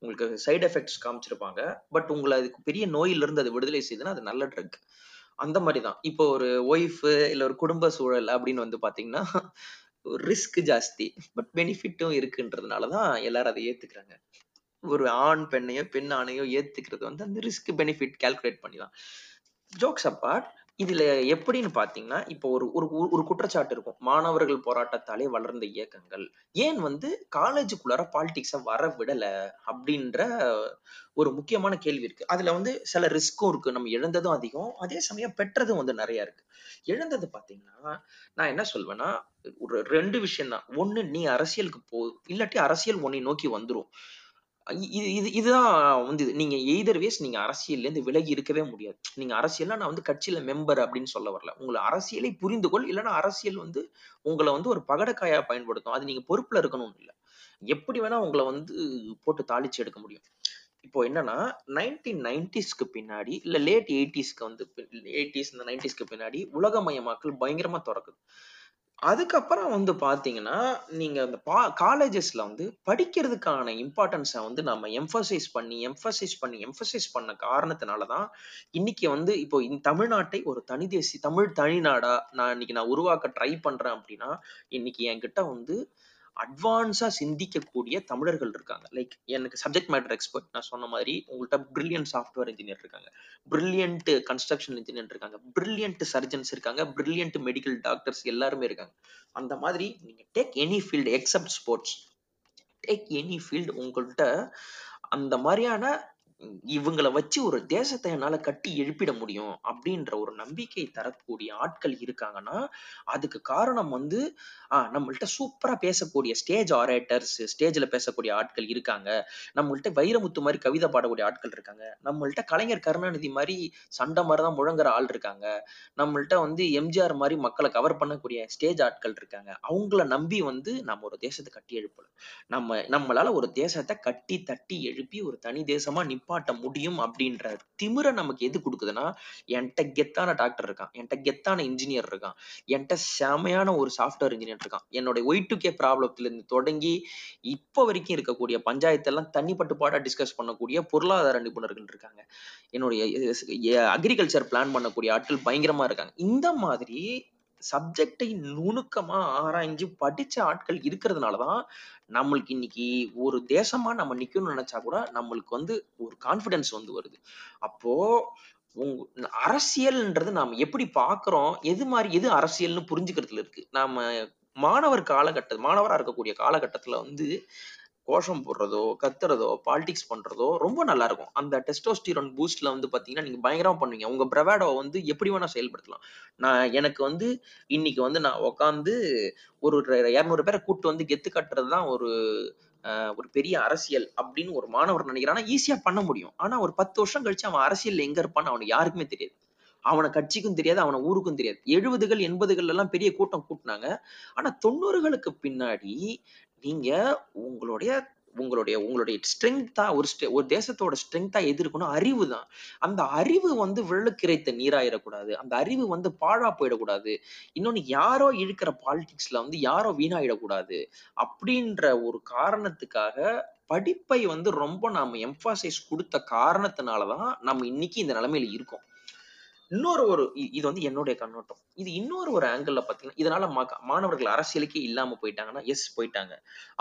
உங்களுக்கு சைடு எஃபெக்ட்ஸ் காமிச்சிருப்பாங்க, பட் உங்களை அதுக்கு பெரிய நோயிலிருந்து அது விடுதலை செய்யுதுன்னா அது நல்ல ட்ரக். அந்த மாதிரி தான் இப்போ ஒரு ஒய்ஃபு இல்லை ஒரு குடும்ப சூழல் அப்படின்னு வந்து பார்த்தீங்கன்னா ரிஸ்க் ஜாஸ்தி பட் பெனிஃபிட்டும் இருக்குன்றதுனால தான் எல்லாரும் அதை ஏற்றுக்கிறாங்க. ஒரு ஆண் பெண்ணையோ பெண் ஆணையோ ஏற்றுக்கிறது வந்து அந்த ரிஸ்க் பெனிஃபிட் கால்குலேட் பண்ணி தான். ஜோக்ஸ் அப்பார்ட், இதுல எப்படின்னு பாத்தீங்கன்னா இப்போ ஒரு ஒரு குற்றச்சாட்டு இருக்கும், மாணவர்கள் போராட்டத்தாலே வளர்ந்த இயக்கங்கள் ஏன் வந்து காலேஜுக்குள்ளார பாலிடிக்ஸ வர விடல அப்படின்ற ஒரு முக்கியமான கேள்வி இருக்கு. அதுல வந்து சில ரிஸ்க்கும் இருக்கு, நம்ம இழந்ததும் அதிகம், அதே சமயம் பெற்றதும் வந்து நிறைய இருக்கு. இழந்தது பாத்தீங்கன்னா நான் என்ன சொல்வேன்னா ஒரு ரெண்டு விஷயம் தான். ஒண்ணு, நீ அரசியலுக்கு போ, இல்லாட்டி அரசியல் உன்னை நோக்கி வந்துரும். இதுதான் வந்து நீங்க எய்தர் வேஸ் நீங்க அரசியல்ல இருந்து விலகி இருக்கவே முடியாது. நீங்க அரசியல்ல நான் வந்து கட்சியில மெம்பர் அப்படின்னு சொல்ல வரல, உங்களை அரசியலை புரிந்து கொள், இல்லைன்னா அரசியல் வந்து உங்களை வந்து ஒரு பகடக்காயா பயன்படுத்தும். அது நீங்க பொறுப்புல இருக்கணும்னு இல்லை, எப்படி வேணா உங்களை வந்து போட்டு தாளிச்சு எடுக்க முடியும். இப்போ என்னன்னா 1990s பின்னாடி இல்ல லேட் 80s வந்து 80s 90s பின்னாடி உலகமயமாக்கல் பயங்கரமா தொடக்குது. அதுக்கப்புறம் வந்து பாத்தீங்கன்னா நீங்க அந்த காலேஜஸ்ல வந்து படிக்கிறதுக்கான இம்பார்ட்டன்ஸை வந்து நம்ம எம்பசைஸ் பண்ண காரணத்தினாலதான் இன்னைக்கு வந்து இப்போ இந்த தமிழ்நாட்டை ஒரு தமிழ்நாடா நான் இன்னைக்கு உருவாக்க ட்ரை பண்றேன் அப்படின்னா இன்னைக்கு என்கிட்ட வந்து அட்வான்ஸா சிந்திக்கக்கூடிய தமிழர்கள் இருக்காங்க. லைக் எனக்கு சப்ஜெக்ட் மேட்டர் எக்ஸ்பர்ட், நான் சொன்ன மாதிரி உங்கள்கிட்ட பிரில்லியன்ட் சாஃப்ட்வேர் இன்ஜினியர் இருக்காங்க, பிரில்லியன்ட் கன்ஸ்ட்ரக்ஷன் இன்ஜினியர் இருக்காங்க, பிரில்லியன்ட் சர்ஜன்ஸ் இருக்காங்க, பிரில்லியன்ட் மெடிக்கல் டாக்டர்ஸ் எல்லாருமே இருக்காங்க. அந்த மாதிரி நீங்க take any field except sports, take any field உங்கள்கிட்ட அந்த மாதிரியான இவங்களை வச்சு ஒரு தேசத்தை என்னால கட்டி எழுப்பிட முடியும் அப்படின்ற ஒரு நம்பிக்கை தரக்கூடிய ஆட்கள் இருக்காங்கன்னா அதுக்கு காரணம் வந்து நம்மள்ட்ட சூப்பரா பேசக்கூடிய ஸ்டேஜ் ஆரேட்டர்ஸ், ஸ்டேஜ்ல பேசக்கூடிய ஆட்கள் இருக்காங்க, நம்மள்ட்ட வைரமுத்து மாதிரி கவிதை பாடக்கூடிய ஆட்கள் இருக்காங்க, நம்மள்ட்ட கலைஞர் கருணாநிதி மாதிரி சண்டை மாதிரிதான் முழங்குற ஆள் இருக்காங்க, நம்மள்ட்ட வந்து எம்ஜிஆர் மாதிரி மக்களை கவர் பண்ணக்கூடிய ஸ்டேஜ் ஆட்கள் இருக்காங்க. அவங்கள நம்பி வந்து நம்ம ஒரு தேசத்தை கட்டி எழுப்பலாம், நம்மளால ஒரு தேசத்தை கட்டி தட்டி எழுப்பி ஒரு தனி தேசமா பாட்ட முடியும் அப்படின்ற திமிர நமக்கு எது கொடுக்குதுன்னா என்கிட்ட கெத்தான டாக்டர் இருக்கான், என்கிட்ட கெத்தான இன்ஜினியர் இருக்கான், என்கிட்ட செமையான ஒரு சாஃப்ட்வேர் இன்ஜினியர் இருக்கான், என்னோட Y2K ப்ராப்ளத்துல இருந்து தொடங்கி இப்போ வரைக்கும் இருக்கக்கூடிய பஞ்சாயத்தெல்லாம் தனிப்பட்டு பாடா டிஸ்கஸ் பண்ணக்கூடிய பொருளாதார நிபுணர்கள் இருக்காங்க, என்னுடைய அக்ரிகல்ச்சர் பிளான் பண்ணக்கூடிய ஆட்கள் பயங்கரமா இருக்காங்க. இந்த மாதிரி சப்ஜெக்டை நுணுக்கமா ஆராய்ஞ்சு படிச்ச ஆட்கள் இருக்கிறதுனாலதான் நம்மளுக்கு இன்னைக்கு ஒரு தேசமா நம்ம நிக்கணும்னு நினைச்சா கூட நம்மளுக்கு வந்து ஒரு கான்பிடன்ஸ் வந்து வருது. அப்போ அரசியல்ன்றது நாம எப்படி பாக்குறோம், எது மாதிரி எது அரசியல்னு புரிஞ்சுக்கிறதுல இருக்கு. நாம மாணவரா இருக்கக்கூடிய காலகட்டத்துல வந்து கோஷம் போடுறதோ கத்துறதோ பாலிடிக்ஸ் பண்றதோ ரொம்ப நல்லா இருக்கும். அந்த டெஸ்டோஸ்டிரான் பூஸ்ட்ல வந்து பாத்தீங்கன்னா நீங்க பயங்கரமா பண்ணுவீங்க, உங்க பிரவேடோ வந்து எப்படி வேணா செயல்படுத்தலாம். எனக்கு வந்து இன்னைக்கு வந்து நான் உக்காந்து ஒரு 200 பேரை கூப்பிட்டு வந்து கெத்து கட்டுறதுதான் ஒரு பெரிய அரசியல் அப்படின்னு ஒரு மாணவர் நினைக்கிறான். ஆனா ஈஸியா பண்ண முடியும், ஆனா ஒரு 10 வருஷம் கழிச்சு அவன் அரசியல் எங்க இருப்பான்னு அவனுக்கு யாருக்குமே தெரியாது, அவனை கட்சிக்கும் தெரியாது, அவனை ஊருக்கும் தெரியாது. 70s 80s எல்லாம் பெரிய கூட்டம் கூட்டினாங்க, ஆனா 90s பின்னாடி நீங்க உங்களுடைய ஸ்ட்ரென்த்தா ஒரு தேசத்தோட ஸ்ட்ரென்த்தா எதிர்க்கணும் அறிவு தான். அந்த அறிவு வந்து விழுக்கிரைத்த நீராயிடக்கூடாது, அந்த அறிவு வந்து பாழா போயிடக்கூடாது, இன்னொன்னு யாரோ இழுக்கிற பாலிடிக்ஸ்ல வந்து யாரோ வீணாயிடக்கூடாது அப்படின்ற ஒரு காரணத்துக்காக படிப்பை வந்து ரொம்ப நாம எம்பாசைஸ் கொடுத்த காரணத்தினாலதான் நம்ம இன்னைக்கு இந்த நிலைமையில இருக்கோம். இது வந்து என்னுடைய கண்ணோட்டம். இது இன்னொரு ஒரு ஆங்கிள் பாத்தீங்கன்னா இதனால மாணவர்கள் அரசியலுக்கே இல்லாம போயிட்டாங்கன்னா எஸ் போயிட்டாங்க,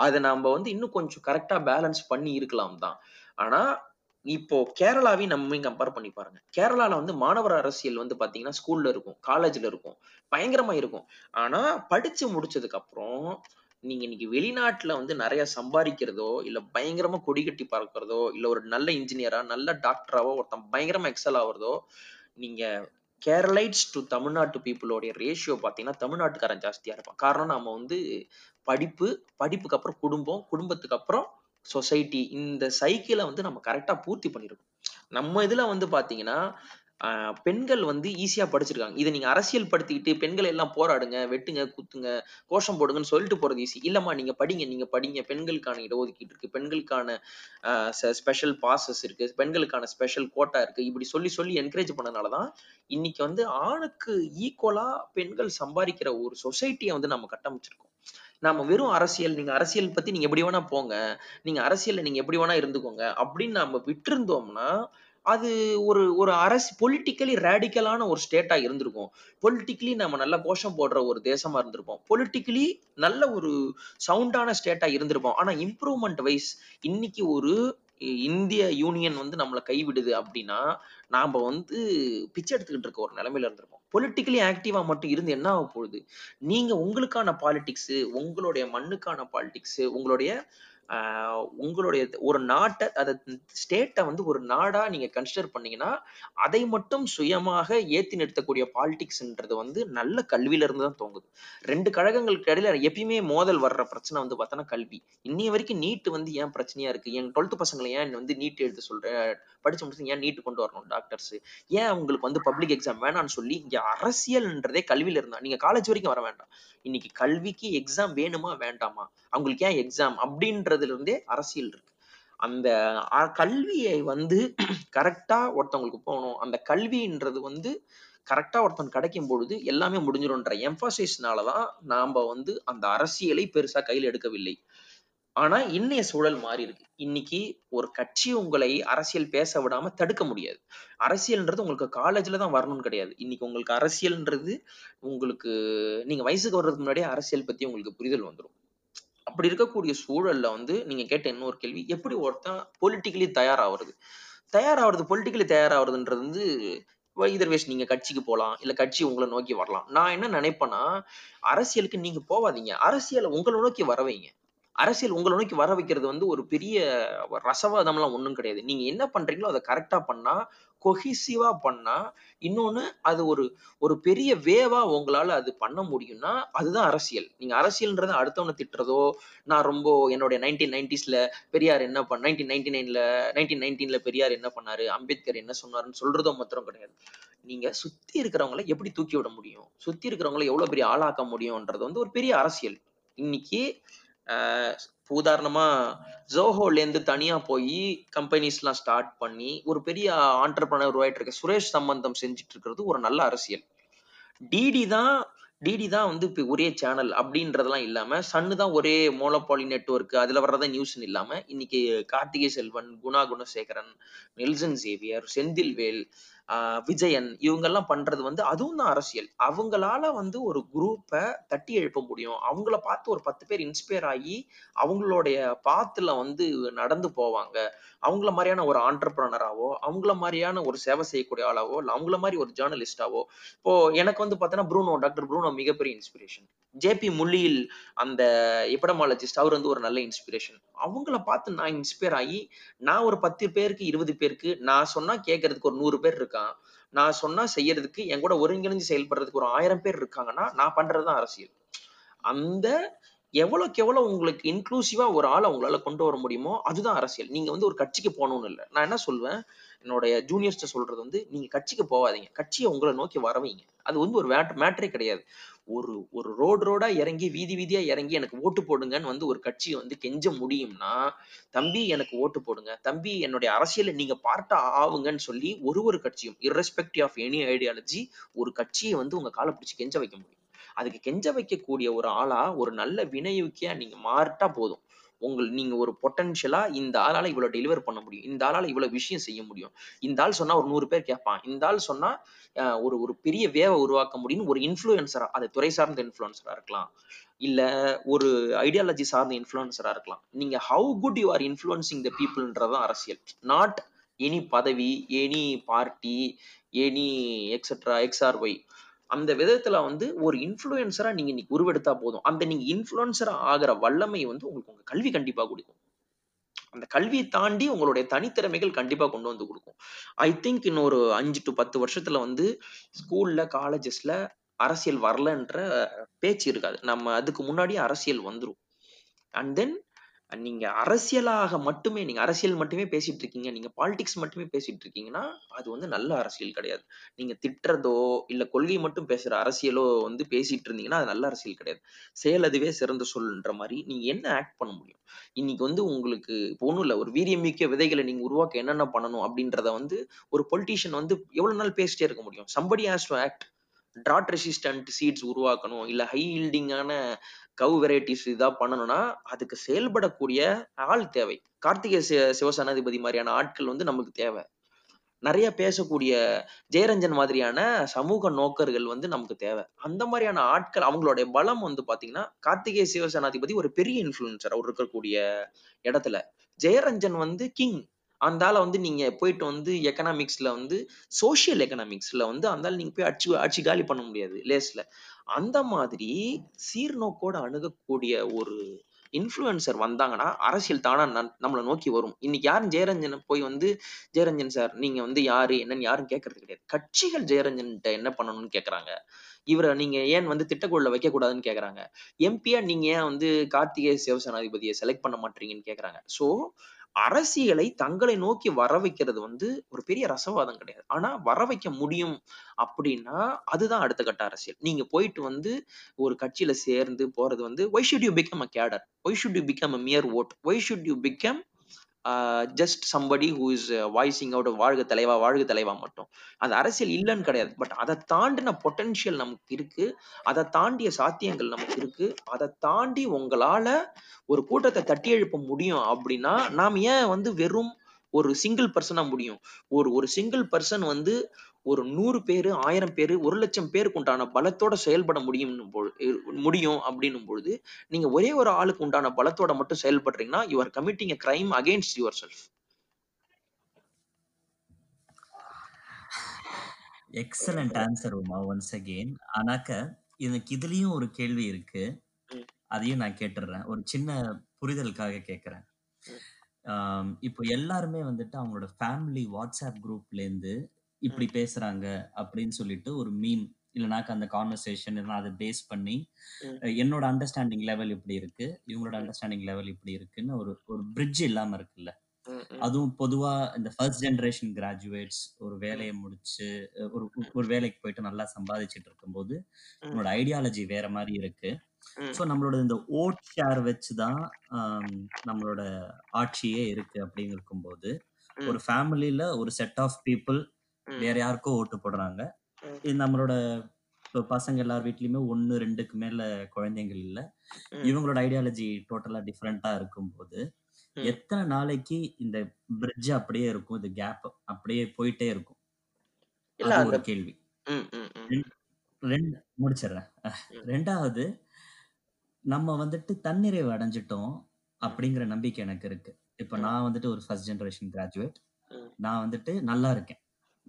அதை நாம வந்து இன்னும் கொஞ்சம் கரெக்டா பேலன்ஸ் பண்ணி இருக்கலாம் தான். ஆனா இப்போ கேரளாவையும் நம்ம கம்பேர் பண்ணி பாருங்க, கேரளால வந்து மாணவர் அரசியல் வந்து பாத்தீங்கன்னா ஸ்கூல்ல இருக்கும், காலேஜ்ல இருக்கும், பயங்கரமா இருக்கும். ஆனா படிச்சு முடிச்சதுக்கு அப்புறம் நீங்க இன்னைக்கு வெளிநாட்டுல வந்து நிறைய சம்பாதிக்கிறதோ இல்ல பயங்கரமா கொடி கட்டி பறக்கிறதோ இல்ல ஒரு நல்ல இன்ஜினியரா நல்ல டாக்டராவோ ஒருத்தன் பயங்கரமா எக்ஸல் ஆகுறதோ, நீங்க கேரளைட்ஸ் டு தமிழ்நாட்டு பீப்புளோடைய ரேஷியோ பாத்தீங்கன்னா தமிழ்நாட்டுக்காரன் ஜாஸ்தியா இருப்பான். காரணம் நம்ம வந்து படிப்புக்கு அப்புறம் குடும்பம், குடும்பத்துக்கு அப்புறம் சொசைட்டி, இந்த சைக்கிளை வந்து நம்ம கரெக்டா பூர்த்தி பண்ணிருக்கோம். நம்ம இதுல வந்து பாத்தீங்கன்னா பெண்கள் வந்து ஈஸியா படிச்சிருக்காங்க. இதை நீங்க அரசியல் படுத்திக்கிட்டு பெண்களை எல்லாம் போராடுங்க, வெட்டுங்க, குத்துங்க, கோஷம் போடுங்கன்னு சொல்லிட்டு போறது ஈஸி இல்லம்மா. நீங்க படிங்க, பெண்களுக்கான இடஒதுக்கீடு இருக்கு, பெண்களுக்கான ஸ்பெஷல் பாசஸ் இருக்கு, பெண்களுக்கான ஸ்பெஷல் கோட்டா இருக்கு, இப்படி சொல்லி என்கரேஜ் பண்ணதுனாலதான் இன்னைக்கு வந்து ஆணுக்கு ஈக்குவலா பெண்கள் சம்பாதிக்கிற ஒரு சொசைட்டியை வந்து நம்ம கட்டமைச்சிருக்கோம். நாம வெறும் அரசியல், நீங்க அரசியல் பத்தி நீங்க எப்படி வேணா போங்க, நீங்க அரசியல்ல நீங்க எப்படி வேணா இருந்துக்கோங்க அப்படின்னு நம்ம விட்டு இருந்தோம்னா அது ஒரு ஒரு அரசு பொலிட்டிக்கலி ரேடிக்கலான ஒரு ஸ்டேட்டா இருந்திருக்கும். பொலிட்டிக்கலி நம்ம நல்ல கோஷம் போடுற ஒரு தேசமா இருந்திருப்போம், பொலிட்டிக்கலி நல்ல ஒரு சவுண்டான ஸ்டேட்டா இருந்திருப்போம். ஆனா இம்ப்ரூவ்மெண்ட் வைஸ் இன்னைக்கு ஒரு இந்திய யூனியன் வந்து நம்மளை கைவிடுது அப்படின்னா நாம வந்து பிச்சை எடுத்துக்கிட்டு இருக்க ஒரு நிலைமையில இருந்திருப்போம். பொலிட்டிக்கலி ஆக்டிவா மட்டும் இருந்து என்ன ஆக போகுது? நீங்க உங்களுக்கான பாலிடிக்ஸ், உங்களுடைய மண்ணுக்கான பாலிடிக்ஸ், உங்களுடைய ஒரு நாட்டை, அதை ஸ்டேட்டை வந்து ஒரு நாடா நீங்க கன்சிடர் பண்ணீங்கன்னா அதை மட்டும் சுயமாக ஏற்றி நிறுத்தக்கூடிய பாலிடிக்ஸ்ன்றது வந்து நல்ல கல்வியில இருந்து தான் தோங்குது. ரெண்டு கழகங்களுக்கு இடையில எப்பயுமே மோதல் வர்ற பிரச்சனை வந்து பார்த்தோன்னா கல்வி. இன்னைய வரைக்கும் நீட்டு வந்து ஏன் பிரச்சனையா இருக்கு? என் 12th பசங்களை ஏன் வந்து நீட் எழுத சொல்ற, படிச்சு முடிச்சு ஏன் நீட்டு கொண்டு வரணும்? டாக்டர்ஸ் ஏன் அவங்களுக்கு வந்து பப்ளிக் எக்ஸாம் வேணான்னு சொல்லி இங்க அரசியல்ன்றதே கல்வியில இருந்தா நீங்க காலேஜ் வரைக்கும் வர வேண்டாம். இன்னைக்கு கல்விக்கு எக்ஸாம் வேணுமா வேண்டாமா, அவங்களுக்கு ஏன் எக்ஸாம் அப்படின்ற இருந்தே அரசியல் இருக்கு. அந்த கல்வியை வந்து கரெக்டா ஒருத்தவங்களுக்கு போகணும், அந்த கல்வின்றது வந்து கரெக்டா ஒருத்தன் கிடைக்கும் பொழுது எல்லாமே முடிஞ்சிடும்ன்ற எம்பாசிஸ்னாலதான் நாம வந்து அந்த அரசியலை பெருசா கையில் எடுக்கவில்லை. ஆனா இன்னைய சூழல் மாறி இருக்கு. இன்னைக்கு ஒரு கட்சி உங்களை அரசியல் பேச விடாம தடுக்க முடியாது. அரசியல்ன்றது உங்களுக்கு காலேஜ்ல தான் வரணும்னு கிடையாது. இன்னைக்கு உங்களுக்கு அரசியல்ன்றது உங்களுக்கு நீங்க வயசுக்கு வர்றதுக்கு முன்னாடியே அரசியல் பத்தி உங்களுக்கு புரிதல் வந்துடும். அப்படி இருக்கக்கூடிய சூழல்ல வந்து நீங்க கேட்ட இன்னொரு கேள்வி, எப்படி ஒருத்தன் பொலிட்டிக்கலி தயாராகிறது பொலிட்டிக்கலி தயாராகிறதுன்றது வந்து இதர் வேஸ் நீங்க கட்சிக்கு போகலாம், இல்ல கட்சி உங்களை நோக்கி வரலாம். நான் என்ன நினைப்பேன்னா, அரசியலுக்கு நீங்க போவாதீங்க, அரசியலை உங்களை நோக்கி வரவைங்க. அரசியல் உங்களை நோக்கி வர வைக்கிறது வந்து ஒரு பெரிய ரசவாதம்லாம் ஒன்றும் கிடையாது. நீங்க என்ன பண்றீங்களோ அதை கரெக்டா பண்ணா, கொஹிசிவா பண்ணா, இன்னொன்னு அது ஒரு பெரிய வேவா உங்களால அது பண்ண முடியும்னா அதுதான் அரசியல். நீங்க அரசியல்ன்றது அடுத்தவனை திட்டுறதோ, நான் ரொம்ப என்னுடைய 1990s பெரியார் என்ன பண்ண 1919ல பெரியார் என்ன பண்ணாரு, அம்பேத்கர் என்ன சொன்னாருன்னு சொல்றதோ மாத்திரம் கிடையாது. நீங்க சுத்தி இருக்கிறவங்களை எப்படி தூக்கி விட முடியும், சுத்தி இருக்கிறவங்களை எவ்வளவு பெரிய ஆளாக்க முடியும்ன்றது வந்து ஒரு பெரிய அரசியல். இன்னைக்கு உதாரணமா ஜோஹோல இருந்து தனியா போய் கம்பெனிஸ் எல்லாம் ஸ்டார்ட் பண்ணி ஒரு பெரிய ஆண்டர்பிரனர் உருவாயிட்டு இருக்க சுரேஷ் சம்பந்தம் செஞ்சுட்டு இருக்கிறது ஒரு நல்ல அரசியல். டிடி தான் வந்து இப்ப ஒரே சேனல் அப்படின்றதெல்லாம் இல்லாம, சன்னு தான் ஒரே மோனோபாலி நெட்வொர்க், அதுல வர்றதா நியூஸ் இல்லாம இன்னைக்கு கார்த்திகை செல்வன், குணசேகரன், நெல்சன் சேவியர், செந்தில் விஜயன் இவங்கெல்லாம் பண்றது வந்து அதுவும் தான் அரசியல். அவங்களால வந்து ஒரு குரூப்பை தட்டி எழுப்ப முடியும், அவங்கள பார்த்து ஒரு 10 பேர் இன்ஸ்பயர் ஆகி அவங்களுடைய பாத்துல வந்து நடந்து போவாங்க. அவங்கள மாதிரியான ஒரு ஆண்டர்பிரனராவோ, அவங்கள மாதிரியான ஒரு சேவை செய்யக்கூடிய ஆளாவோ, அவங்கள மாதிரி ஒரு ஜேர்னலிஸ்டாவோ. இப்போ எனக்கு வந்து பார்த்தோன்னா டாக்டர் ப்ரூனோ மிகப்பெரிய இன்ஸ்பிரேஷன். JP முள்ளியில் அந்த எபிடமாலஜிஸ்ட், அவர் வந்து ஒரு நல்ல இன்ஸ்பிரேஷன். அவங்கள பார்த்து நான் இன்ஸ்பயர் ஆகி நான் ஒரு 10 பேருக்கு 20 பேருக்கு நான் சொன்னா கேட்கறதுக்கு ஒரு 100 பேர் இருக்கான், நான் சொன்னா செய்யறதுக்கு என் கூட ஒருங்கிணைஞ்சு செயல்படுறதுக்கு ஒரு 1000 பேர் இருக்காங்கன்னா நான் பண்றதுதான் அரசியல். அந்த எவ்வளவுக்கு எவ்வளவு உங்களுக்கு இன்க்ளூசிவா ஒரு ஆளை உங்களால கொண்டு வர முடியுமோ அதுதான் அரசியல். நீங்க வந்து ஒரு கட்சிக்கு போகணும்னு இல்லை. நான் என்ன சொல்வேன், என்னுடைய ஜூனியர்ஸ்ட சொல்றது வந்து நீங்க கட்சிக்கு போவாதீங்க, கட்சியை உங்களை நோக்கி வரவைங்க. அது வந்து ஒரு மேட்டரே கிடையாது. ஒரு ரோடா இறங்கி வீதியா இறங்கி எனக்கு ஓட்டு போடுங்கன்னு வந்து ஒரு கட்சியை வந்து கெஞ்ச முடியும்னா, தம்பி எனக்கு ஓட்டு போடுங்க, தம்பி என்னுடைய அரசியலை நீங்க பார்ட்டா ஆவுங்கன்னு சொல்லி ஒரு கட்சியும் இர்ரெஸ்பெக்டிவ் ஆஃப் எனி ஐடியாலஜி ஒரு கட்சியை வந்து உங்க காலை பிடிச்சி கெஞ்ச வைக்க முடியும். அதுக்கு கெஞ்ச வைக்கக்கூடிய ஒரு ஆளா, ஒரு நல்ல வினையூக்கியா நீங்க மாறிட்டா போதும். நீங்க ஒரு பொட்டன்ஷியலா இந்த ஆளால இவ்வளவு டெலிவர் பண்ண முடியும், இந்த ஆளால இவ்வளவு விஷயம் செய்ய முடியும், இந்த ஆள் சொன்னா ஒரு 100 பேர் கேட்பான், இந்த ஆள் சொன்னா ஒரு பெரிய வேவை உருவாக்க முடியும்னு ஒரு இன்ஃபுளுசரா, அது துறை சார்ந்த இன்ஃபுளுசரா இருக்கலாம், இல்ல ஒரு ஐடியாலஜி சார்ந்த இன்ஃபுளுசரா இருக்கலாம். நீங்க how good you are influencing the பீப்புள்ன்றதான் அரசியல். நாட் எனி பதவி, any party, any etcetera XRY. அந்த விதத்துல வந்து ஒரு இன்ஃப்ளூயன்சரா நீங்க இன்னைக்கு உருவெடுத்தா போதும். அந்த நீங்க இன்ஃப்ளூயன்சரா ஆகிற வல்லமை வந்து உங்களுக்கு உங்க கல்வி கண்டிப்பா கொடுக்கும். அந்த கல்வியை தாண்டி உங்களுடைய தனித்திறமைகள் கண்டிப்பா கொண்டு வந்து கொடுக்கும். ஐ திங்க் இன்னொரு 5 to 10 வருஷத்துல வந்து ஸ்கூல்ல காலேஜஸ்ல அரசியல் வரலன்ற பேச்சு இருக்காது. நம்ம அதுக்கு முன்னாடி அரசியல் வந்துடும். அண்ட் தென் நீங்க அரசியலாக மட்டுமே, நீங்க அரசியல் மட்டுமே பேசிட்டு இருக்கீங்க, நீங்க பாலிடிக்ஸ் மட்டுமே பேசிட்டு இருக்கீங்கன்னா அது வந்து நல்ல அரசியல் கிடையாது. நீங்க திட்டுறதோ இல்ல கொள்கை மட்டும் பேசுற அரசியலோ வந்து பேசிட்டு இருந்தீங்கன்னா அது நல்ல அரசியல் கிடையாது. செயல் அதுவே சிறந்த சொல்ன்ற மாதிரி நீங்க என்ன ஆக்ட் பண்ண முடியும்? இன்னைக்கு வந்து உங்களுக்கு இப்போ ஒன்றும் இல்லை, ஒரு வீரியமிக்க விதைகளை நீங்க உருவாக்க என்னென்ன பண்ணணும் அப்படின்றத வந்து ஒரு பொலிட்டிஷியன் வந்து எவ்வளவு நாள் பேசிட்டே இருக்க முடியும்? Somebody has to act. Drought resistant seeds உருவாக்கணும், இல்ல ஹை ஈல்டிங்கான கவ் வெரைட்டிஸ் இதா பண்ணணும்னா அதுக்கு செயல்படக்கூடிய ஆள் தேவை. கார்த்திகை சிவசேனாதிபதி மாதிரியான ஆட்கள் வந்து நமக்கு தேவை. நிறைய பேசக்கூடிய ஜெயரஞ்சன் மாதிரியான சமூக நோக்கர்கள் வந்து நமக்கு தேவை. அந்த மாதிரியான ஆட்கள் அவங்களுடைய பலம் வந்து பாத்தீங்கன்னா, கார்த்திகை சிவசேனாதிபதி ஒரு பெரிய இன்ஃபுளுன்சர் அவர் இருக்கக்கூடிய இடத்துல. ஜெயரஞ்சன் வந்து கிங், அந்தால வந்து நீங்க போயிட்டு வந்து எக்கனாமிக்ஸ்ல வந்து சோசியல் எக்கனாமிக்ஸ்ல வந்து அந்தால நீங்க போய் அடிச்சு காலி பண்ண முடியாது லேஸ்ல. அந்த மாதிரி சீர்நோக்கோடு அணுகக்கூடிய ஒரு இன்ஃப்ளூயன்சர் வந்தாங்கன்னா அரசியல் தானா நம்மளை நோக்கி வரும். இன்னைக்கு யாரும் ஜெயரஞ்சன் போய் வந்து ஜெயரஞ்சன் சார் நீங்க வந்து யாரு என்னன்னு யாரும் கேட்கறது கிடையாது. கட்சிகள் ஜெயரஞ்சன்கிட்ட என்ன பண்ணணும்னு கேட்கறாங்க, இவரை நீங்க ஏன் வந்து திட்டக்குள்ள வைக்க கூடாதுன்னு கேட்கறாங்க, எம்பியா நீங்க ஏன் வந்து கார்த்திகை சிவசேனாதிபதியை செலக்ட் பண்ண மாட்டீங்கன்னு கேட்கறாங்க. ஸோ அரசியலை தங்களை நோக்கி வர வைக்கிறது வந்து ஒரு பெரிய ரசவாதம் கிடையாது. ஆனா வர வைக்க முடியும் அப்படின்னா அதுதான் அடுத்த கட்ட அரசியல். நீங்க போயிட்டு வந்து ஒரு கட்சியில சேர்ந்து போறது வந்து why should you become a cadre, why should you become a mere vote, why should you become just somebody who is voicing out வாழ்க தலைவா வாழ்க தலைவா மட்டும். அந்த அரசியல் இல்லைன்னு கிடையாது. பட் அதை தாண்டின பொட்டன்ஷியல் நமக்கு இருக்கு, அதை தாண்டிய சாத்தியங்கள் நமக்கு இருக்கு. அதை தாண்டி உங்களால ஒரு கூட்டத்தை தட்டி எழுப்ப முடியும் அப்படின்னா நாம் ஏன் வந்து வெறும் ஒரு சிங்கிள் பர்சனா முடியும்? ஒரு சிங்கிள் பர்சன் வந்து ஒரு 100 பேர் 1000 பேர் 1,00,000 பேருக்கு உண்டான பலத்தோட செயல்பட முடியும் அப்படின்னும் பொழுது, நீங்க ஒரே ஒரு ஆளுக்கு உண்டான பலத்தோட மட்டும் செயல்படுறீங்கன்னா you are committing a crime against yourself. Excellent answer Uma, once again. ஆனாக்க எனக்கு இதுலயும் ஒரு கேள்வி இருக்கு, அதையும் நான் கேட்டுறேன், ஒரு சின்ன புரிதலுக்காக கேட்கறேன். இப்போ எல்லாருமே வந்துட்டு அவங்களோட ஃபேமிலி வாட்ஸ்அப் குரூப்ல இருந்து இப்படி பேசுறாங்க அப்படின்னு சொல்லிட்டு ஒரு மீம் இல்லைனாக்க அந்த கான்வர்சேஷன் அதை பேஸ் பண்ணி என்னோட அண்டர்ஸ்டாண்டிங் லெவல் இப்படி இருக்கு, இவங்களோட அண்டர்ஸ்டாண்டிங் லெவல் இப்படி இருக்குன்னு ஒரு பிரிட்ஜ் இல்லாம இருக்குல்ல. அதுவும் பொதுவா இந்த ஃபர்ஸ்ட் ஜெனரேஷன் கிராஜுவேட்ஸ் ஒரு வேலையை முடிச்சு ஒரு வேலைக்கு போயிட்டு நல்லா சம்பாதிச்சுட்டு இருக்கும் போது என்னோட ஐடியாலஜி வேற மாதிரி இருக்கு. ஸோ நம்மளோட இந்த ஓட் ஷேர் வச்சுதான் நம்மளோட ஆட்சியே இருக்கு அப்படின்னு இருக்கும்போது, ஒரு ஃபேமிலியில ஒரு செட் ஆஃப் பீப்புள் வேற யாருக்கோ ஓட்டு போடுறாங்க. இது நம்மளோட பசங்க எல்லார் வீட்லயுமே 1-2க்கு மேல குழந்தைகள் இல்ல, இவங்களோட ஐடியாலஜி டோட்டலா டிஃப்ரெண்டா இருக்கும் போது எத்தனை நாளைக்கு இந்த பிரிட்ஜ் அப்படியே இருக்கும், இந்த கேப் அப்படியே போயிட்டே இருக்கும்? ஒரு கேள்வி. முடிச்சிடறேன். ரெண்டாவது, நம்ம வந்துட்டு தன்னிறைவு அடைஞ்சிட்டோம் அப்படிங்கிற நம்பிக்கை எனக்கு இருக்கு. இப்ப நான் வந்துட்டு ஒரு ஃபர்ஸ்ட் ஜெனரேஷன் கிராஜுவேட், நான் வந்துட்டு நல்லா இருக்கேன்,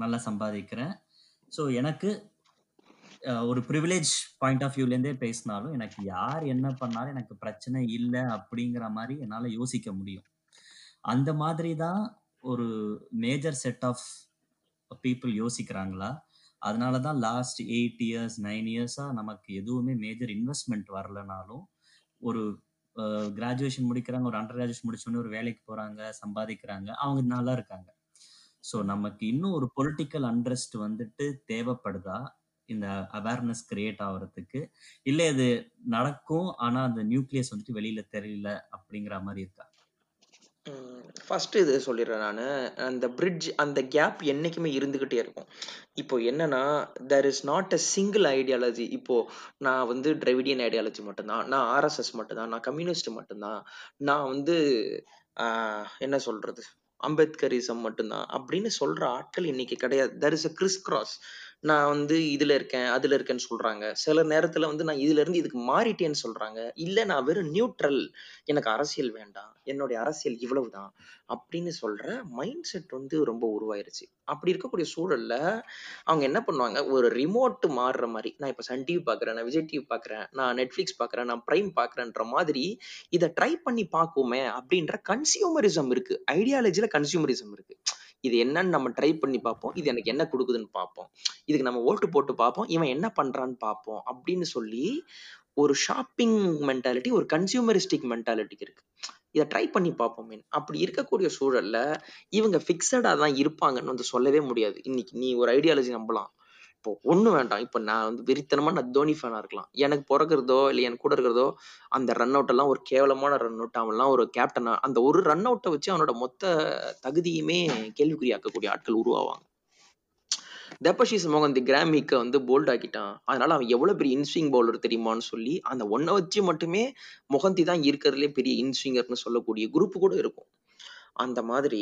நல்லா சம்பாதிக்கிறேன். ஸோ எனக்கு ஒரு ப்ரிவிலேஜ் பாயிண்ட் ஆஃப் வியூலேருந்தே பேசினாலும் எனக்கு யார் என்ன பண்ணாலும் எனக்கு பிரச்சனை இல்லை அப்படிங்கிற மாதிரி என்னால் யோசிக்க முடியும். அந்த மாதிரி தான் ஒரு மேஜர் செட் ஆஃப் பீப்புள் யோசிக்கிறாங்களா? அதனால தான் லாஸ்ட் 8 இயர்ஸ் 9 இயர்ஸாக நமக்கு எதுவுமே மேஜர் இன்வெஸ்ட்மெண்ட் வரலனாலும் ஒரு கிராஜுவேஷன் முடிக்கிறாங்க, ஒரு அண்டர் கிராஜுவேஷன் முடிச்சோடனே ஒரு வேலைக்கு போகிறாங்க, சம்பாதிக்கிறாங்க, அவங்க நல்லா இருக்காங்க. ஸோ நமக்கு இன்னும் ஒரு பொலிட்டிக்கல் அண்ட்ரஸ்ட் வந்துட்டு தேவைப்படுதா இந்த அவேர்னஸ் கிரியேட் ஆகிறதுக்கு? இல்லை இது நடக்கும் ஆனால் அந்த நியூக்ளியஸ் வந்துட்டு வெளியில தெரியல அப்படிங்கிற மாதிரி இருக்கா? ஃபர்ஸ்ட் இது சொல்லிடுறேன் நான், அந்த பிரிட்ஜ் அந்த கேப் என்னைக்குமே இருந்துகிட்டே இருக்கும். இப்போ என்னன்னா, there is not a single ideology. இப்போ நான் வந்து டிராவிடியன் ஐடியாலஜி மட்டும்தான், நான் ஆர்எஸ்எஸ் மட்டும்தான், நான் கம்யூனிஸ்ட் மட்டும்தான், நான் வந்து என்ன சொல்றது அம்பேத்கரிசம் மட்டும்தான் அப்படின்னு சொல்ற ஆட்கள் இன்னைக்கு கிடையாது. There is a Chris cross. நான் வந்து இதுல இருக்கேன் அதுல இருக்கேன்னு சொல்றாங்க. சில நேரத்துல வந்து நான் இதுல இருந்து இதுக்கு மாறிட்டேன்னு சொல்றாங்க. இல்ல நான் வெறும் நியூட்ரல், எனக்கு அரசியல் வேண்டாம், என்னுடைய அரசியல் இவ்வளவுதான் அப்படின்னு சொல்ற மைண்ட் செட் வந்து ரொம்ப உருவாயிருச்சு. அப்படி இருக்கக்கூடிய சூழல்ல அவங்க என்ன பண்ணுவாங்க, ஒரு ரிமோட் மாறுற மாதிரி, நான் இப்ப சன் டிவி பாக்குறேன், நான் விஜய் டிவி பாக்குறேன், நான் நெட்ஃபிளிக்ஸ் பாக்குறேன், நான் பிரைம் பாக்குறேன்ற மாதிரி இதை ட்ரை பண்ணி பார்க்குமே அப்படின்ற கன்சியூமரிசம் இருக்கு. ஐடியாலஜில கன்சியூமரிசம் இருக்கு. இது என்னன்னு நம்ம ட்ரை பண்ணி பார்ப்போம், இது எனக்கு என்ன கொடுக்குதுன்னு பார்ப்போம், இதுக்கு நம்ம ஓட்டு போட்டு பார்ப்போம், இவன் என்ன பண்றான்னு பார்ப்போம் அப்படின்னு சொல்லி ஒரு ஷாப்பிங் மென்டாலிட்டி, ஒரு கன்சியூமரிஸ்டிக் மென்டாலிட்டி இருக்கு. இதை ட்ரை பண்ணி பார்ப்போம். அப்படி இருக்கக்கூடிய சூழல்ல இவங்க ஃபிக்ஸடா தான் இருப்பாங்கன்னு வந்து சொல்லவே முடியாது. இன்னைக்கு நீ ஒரு ஐடியாலஜி நம்பலாம், இப்போ ஒன்றும் வேண்டாம், இப்போ நான் வந்து வெறித்தனமா நான் தோனி ஃபேனா இருக்கலாம், எனக்கு பிறகுறதோ இல்லை எனக்கு கூட இருக்கிறதோ அந்த ரன் அவுட் எல்லாம் ஒரு கேவலமான ரன் அவுட், அவன்லாம் ஒரு கேப்டனா, அந்த ஒரு ரன் அவுட்டை வச்சு அவனோட மொத்த தகுதியுமே கேள்விக்குறியாக்கக்கூடிய ஆட்கள் உருவாவாங்க. டெப்பஷி மோகன் தி கிராமிக்கு வந்து போல்ட் ஆக்கிட்டான், அதனால அவன் எவ்வளவு பெரிய இன்ஸ்விங் பவுலர் தெரியுமான்னு சொல்லி அந்த ஒன்றை வச்சு மட்டுமே மொகந்தி தான் இருக்கிறதுலே பெரிய இன்ஸ்விங்கர்னு சொல்லக்கூடிய குரூப் கூட இருக்கும். அந்த மாதிரி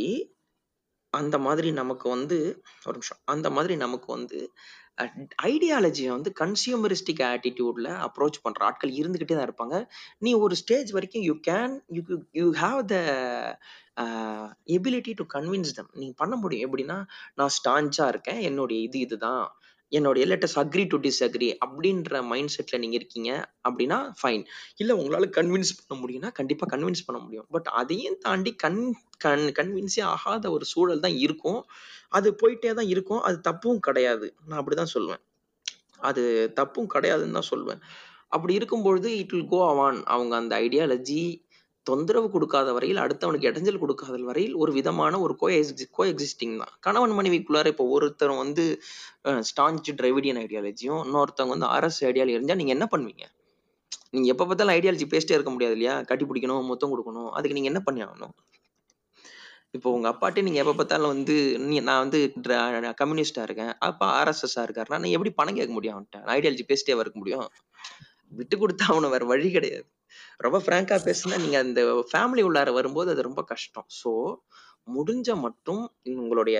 நமக்கு வந்து ஒரு நிமிஷம் அந்த மாதிரி நமக்கு வந்து ஐடியாலஜியை வந்து கன்சியூமரிஸ்டிக் ஆட்டிடியூட்ல அப்ரோச் பண்ற ஆட்கள் இருந்துகிட்டே தான் இருப்பாங்க. நீ ஒரு ஸ்டேஜ் வரைக்கும் you have the ability to convince them. நீ பண்ண முடியும். எப்படின்னா, நான் ஸ்டான்ச்சா இருக்கேன், என்னுடைய இதுதான் என்னுடைய லெட்டஸ் அக்ரி டு டிஸ்அக்ரி அப்படின்ற மைண்ட் செட்ல நீங்க இருக்கீங்க அப்படின்னா ஃபைன். இல்லை உங்களால கன்வின்ஸ் பண்ண முடியும்னா கண்டிப்பா கன்வின்ஸ் பண்ண முடியும். பட் அதையும் தாண்டி கன்வின்ஸே ஆகாத ஒரு சூழல் தான் இருக்கும். அது போயிட்டே தான் இருக்கும். அது தப்பும் கிடையாது, நான் அப்படிதான் சொல்லுவேன். அது தப்பும் கிடையாதுன்னு தான் சொல்லுவேன். அப்படி இருக்கும்பொழுது இட் வில் கோ ஆன். அவங்க அந்த ஐடியாலஜி தொந்தரவு கொடுக்காத வரையில், அடுத்தவனுக்கு இடைஞ்சல் கொடுக்காத வரையில் ஒரு விதமான ஒரு கோ எக்ஸிஸ்டிங் தான். கணவன் மனைவிக்குள்ளார இப்போ ஒருத்தர் வந்து ஸ்டான்ச் டிரைவிடியன் ஐடியாலஜியும் இன்னொருத்தவங்க வந்து அரசு ஐடியாலஜி இருந்தால் நீங்கள் என்ன பண்ணுவீங்க? நீங்கள் எப்போ பார்த்தாலும் ஐடியாலஜி பேசிட்டே இருக்க முடியாது இல்லையா? கட்டி பிடிக்கணும், மொத்தம் கொடுக்கணும், அதுக்கு நீங்கள் என்ன பண்ணி ஆகணும்? இப்போ உங்கள் அப்பாட்டே நீங்கள் எப்போ பார்த்தாலும் வந்து நான் வந்து கம்யூனிஸ்டாக இருக்கேன், அப்பா ஆர்எஸ்எஸ்ஸாக இருக்காருன்னா நான் எப்படி பணம் கேட்க முடியும்? அவன்கிட்ட ஐடியாலஜி பேசிட்டே இருக்க முடியும்? விட்டு கொடுத்தா அவனை வேறு வழி கிடையாது. ரொம்ப பிராங்கா பேசுனா நீங்க அந்த ஃபேமிலி உள்ளார வரும்போது அது ரொம்ப கஷ்டம். ஸோ முடிஞ்ச மட்டும் உங்களுடைய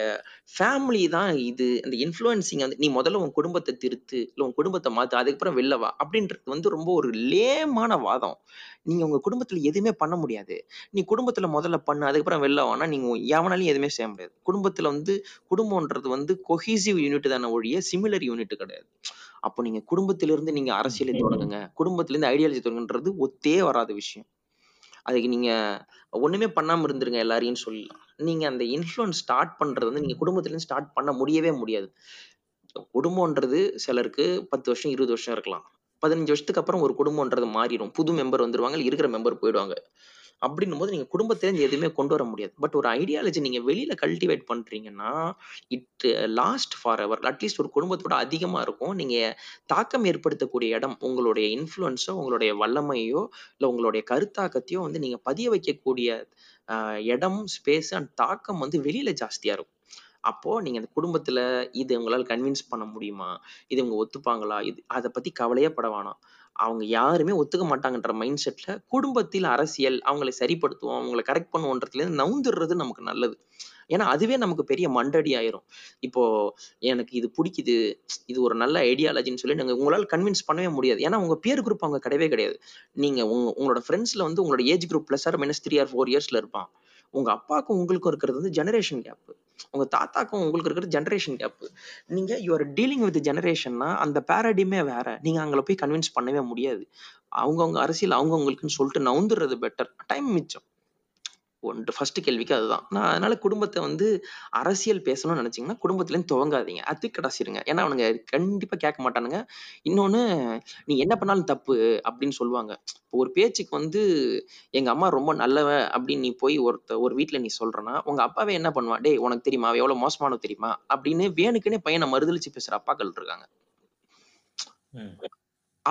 ஃபேமிலி தான் இது. அந்த இன்ஃப்ளூயன்சிங் வந்து நீ முதல்ல உன் குடும்பத்தை திருத்து, இல்லை உன் குடும்பத்தை மாற்று, அதுக்கப்புறம் வெளில வா அப்படின்றது வந்து ரொம்ப ஒரு லேமான வாதம். நீங்கள் உங்கள் குடும்பத்தில் எதுவுமே பண்ண முடியாது. நீ குடும்பத்தில் முதல்ல பண்ண, அதுக்கப்புறம் வெளில வானா நீங்கள் எவனாலையும் எதுவுமே செய்ய முடியாது. குடும்பத்தில் வந்து குடும்பம்ன்றது வந்து கொஹீசிவ் யூனிட் தானே ஒழிய சிமிலர் யூனிட் கிடையாது. அப்போ நீங்கள் குடும்பத்திலிருந்து நீங்கள் அரசியலை தொடங்குங்க, குடும்பத்திலேருந்து ஐடியாலஜி தொடங்குன்றது ஒத்தே வராத விஷயம். அதுக்கு நீங்கள் ஒன்றுமே பண்ணாமல் இருந்துருங்க எல்லாரையும் சொல்லலாம். நீங்கள் அந்த இன்ஃப்ளூயன்ஸ் ஸ்டார்ட் பண்ணுறது வந்து நீங்கள் குடும்பத்துலேருந்து ஸ்டார்ட் பண்ண முடியவே முடியாது. குடும்பன்றது சிலருக்கு 10 வருஷம் 20 வருஷம் இருக்கலாம். 15 வருஷத்துக்கு அப்புறம் ஒரு குடும்பன்றது மாறிடும். புது மெம்பர் வந்துடுவாங்க, இருக்கிற மெம்பர் போயிடுவாங்க. அப்படின்னும் போது நீங்கள் குடும்பத்திலேருந்து எதுவுமே கொண்டு வர முடியாது. பட் ஒரு ஐடியாலஜி நீங்கள் வெளியில் கல்டிவேட் பண்ணுறீங்கன்னா it last forever. At least ஒரு குடும்பத்தோட அதிகமாக இருக்கும். நீங்கள் தாக்கம் ஏற்படுத்தக்கூடிய இடம், உங்களுடைய இன்ஃப்ளூயன்ஸோ உங்களுடைய வல்லமையோ இல்லை உங்களுடைய கருத்தாக்கத்தையோ வந்து நீங்கள் பதிய வைக்கக்கூடிய இடம், ஸ்பேஸ் அண்ட் தாக்கம் வந்து வெளியில் ஜாஸ்தியாக இருக்கும். அப்போது நீங்கள் அந்த குடும்பத்தில் இது உங்களால் கன்வின்ஸ் பண்ண முடியுமா, இது இவங்க ஒத்துப்பாங்களா, இது அதை பற்றி கவலையே பட வேணாம், அவங்க யாருமே ஒத்துக்க மாட்டாங்கன்ற மைண்ட் செட்டில் குடும்பத்தில் அரசியல் அவங்களை சரிப்படுத்துவோம், அவங்களை கரெக்ட் பண்ணுவோன்றதுலேருந்து நவுந்துடுறது நமக்கு நல்லது. ஏன்னா அதுவே நமக்கு பெரிய மண்டடி ஆயிரும். இப்போது எனக்கு இது பிடிக்குது, இது ஒரு நல்ல ஐடியாலஜின்னு சொல்லி நாங்கள் உங்களால் கன்வின்ஸ் பண்ணவே முடியாது. ஏன்னா உங்கள் பேர் குரூப் அவங்க கிடையவே கிடையாது. நீங்கள் உங்களோட ஃப்ரெண்ட்ஸில் வந்து உங்களோட ஏஜ் குரூப் ±3 or 4 yearsல இருப்பான். உங்கள் அப்பாவுக்கும் உங்களுக்கும் இருக்கிறது வந்து ஜெனரேஷன் கேப்பு, உங்கள் தாத்தாக்கும் உங்களுக்கு இருக்கிற ஜென்ரேஷன் கேப்பு. நீங்கள் யூஆர் டீலிங் வித் ஜெனரேஷன்னா அந்த பேரடிமே வேற. நீங்கள் அவங்கள போய் கன்வின்ஸ் பண்ணவே முடியாது. அவங்கவுங்க அரசியல் அவங்கவுங்களுக்குன்னு சொல்லிட்டு நவுந்துடுறது பெட்டர். டைம் மிச்சம். ஒன்று ஃபர்ஸ்ட் கேள்விக்கு அதுதான். நான் அதனால குடும்பத்தை வந்து அரசியல் பேசணும்னு நினச்சிங்கன்னா குடும்பத்துலேருந்து துவங்காதீங்க, அது கடாசிடுங்க. ஏன்னா அவனுங்க கண்டிப்பாக கேட்க மாட்டானுங்க. இன்னொன்று, நீ என்ன பண்ணாலும் தப்பு அப்படின்னு சொல்லுவாங்க. இப்போ ஒரு பேச்சுக்கு வந்து எங்கள் அம்மா ரொம்ப நல்லவன் அப்படின்னு நீ போய் ஒரு வீட்டில் நீ சொல்கிறேன்னா உங்கள் அப்பாவே என்ன பண்ணுவான்? டே உனக்கு தெரியுமா அவன் எவ்வளோ மோசமானோ தெரியுமா அப்படின்னு வேணுக்குன்னே பையனை மறுதளிச்சு பேசுகிற அப்பாக்கள் இருக்காங்க.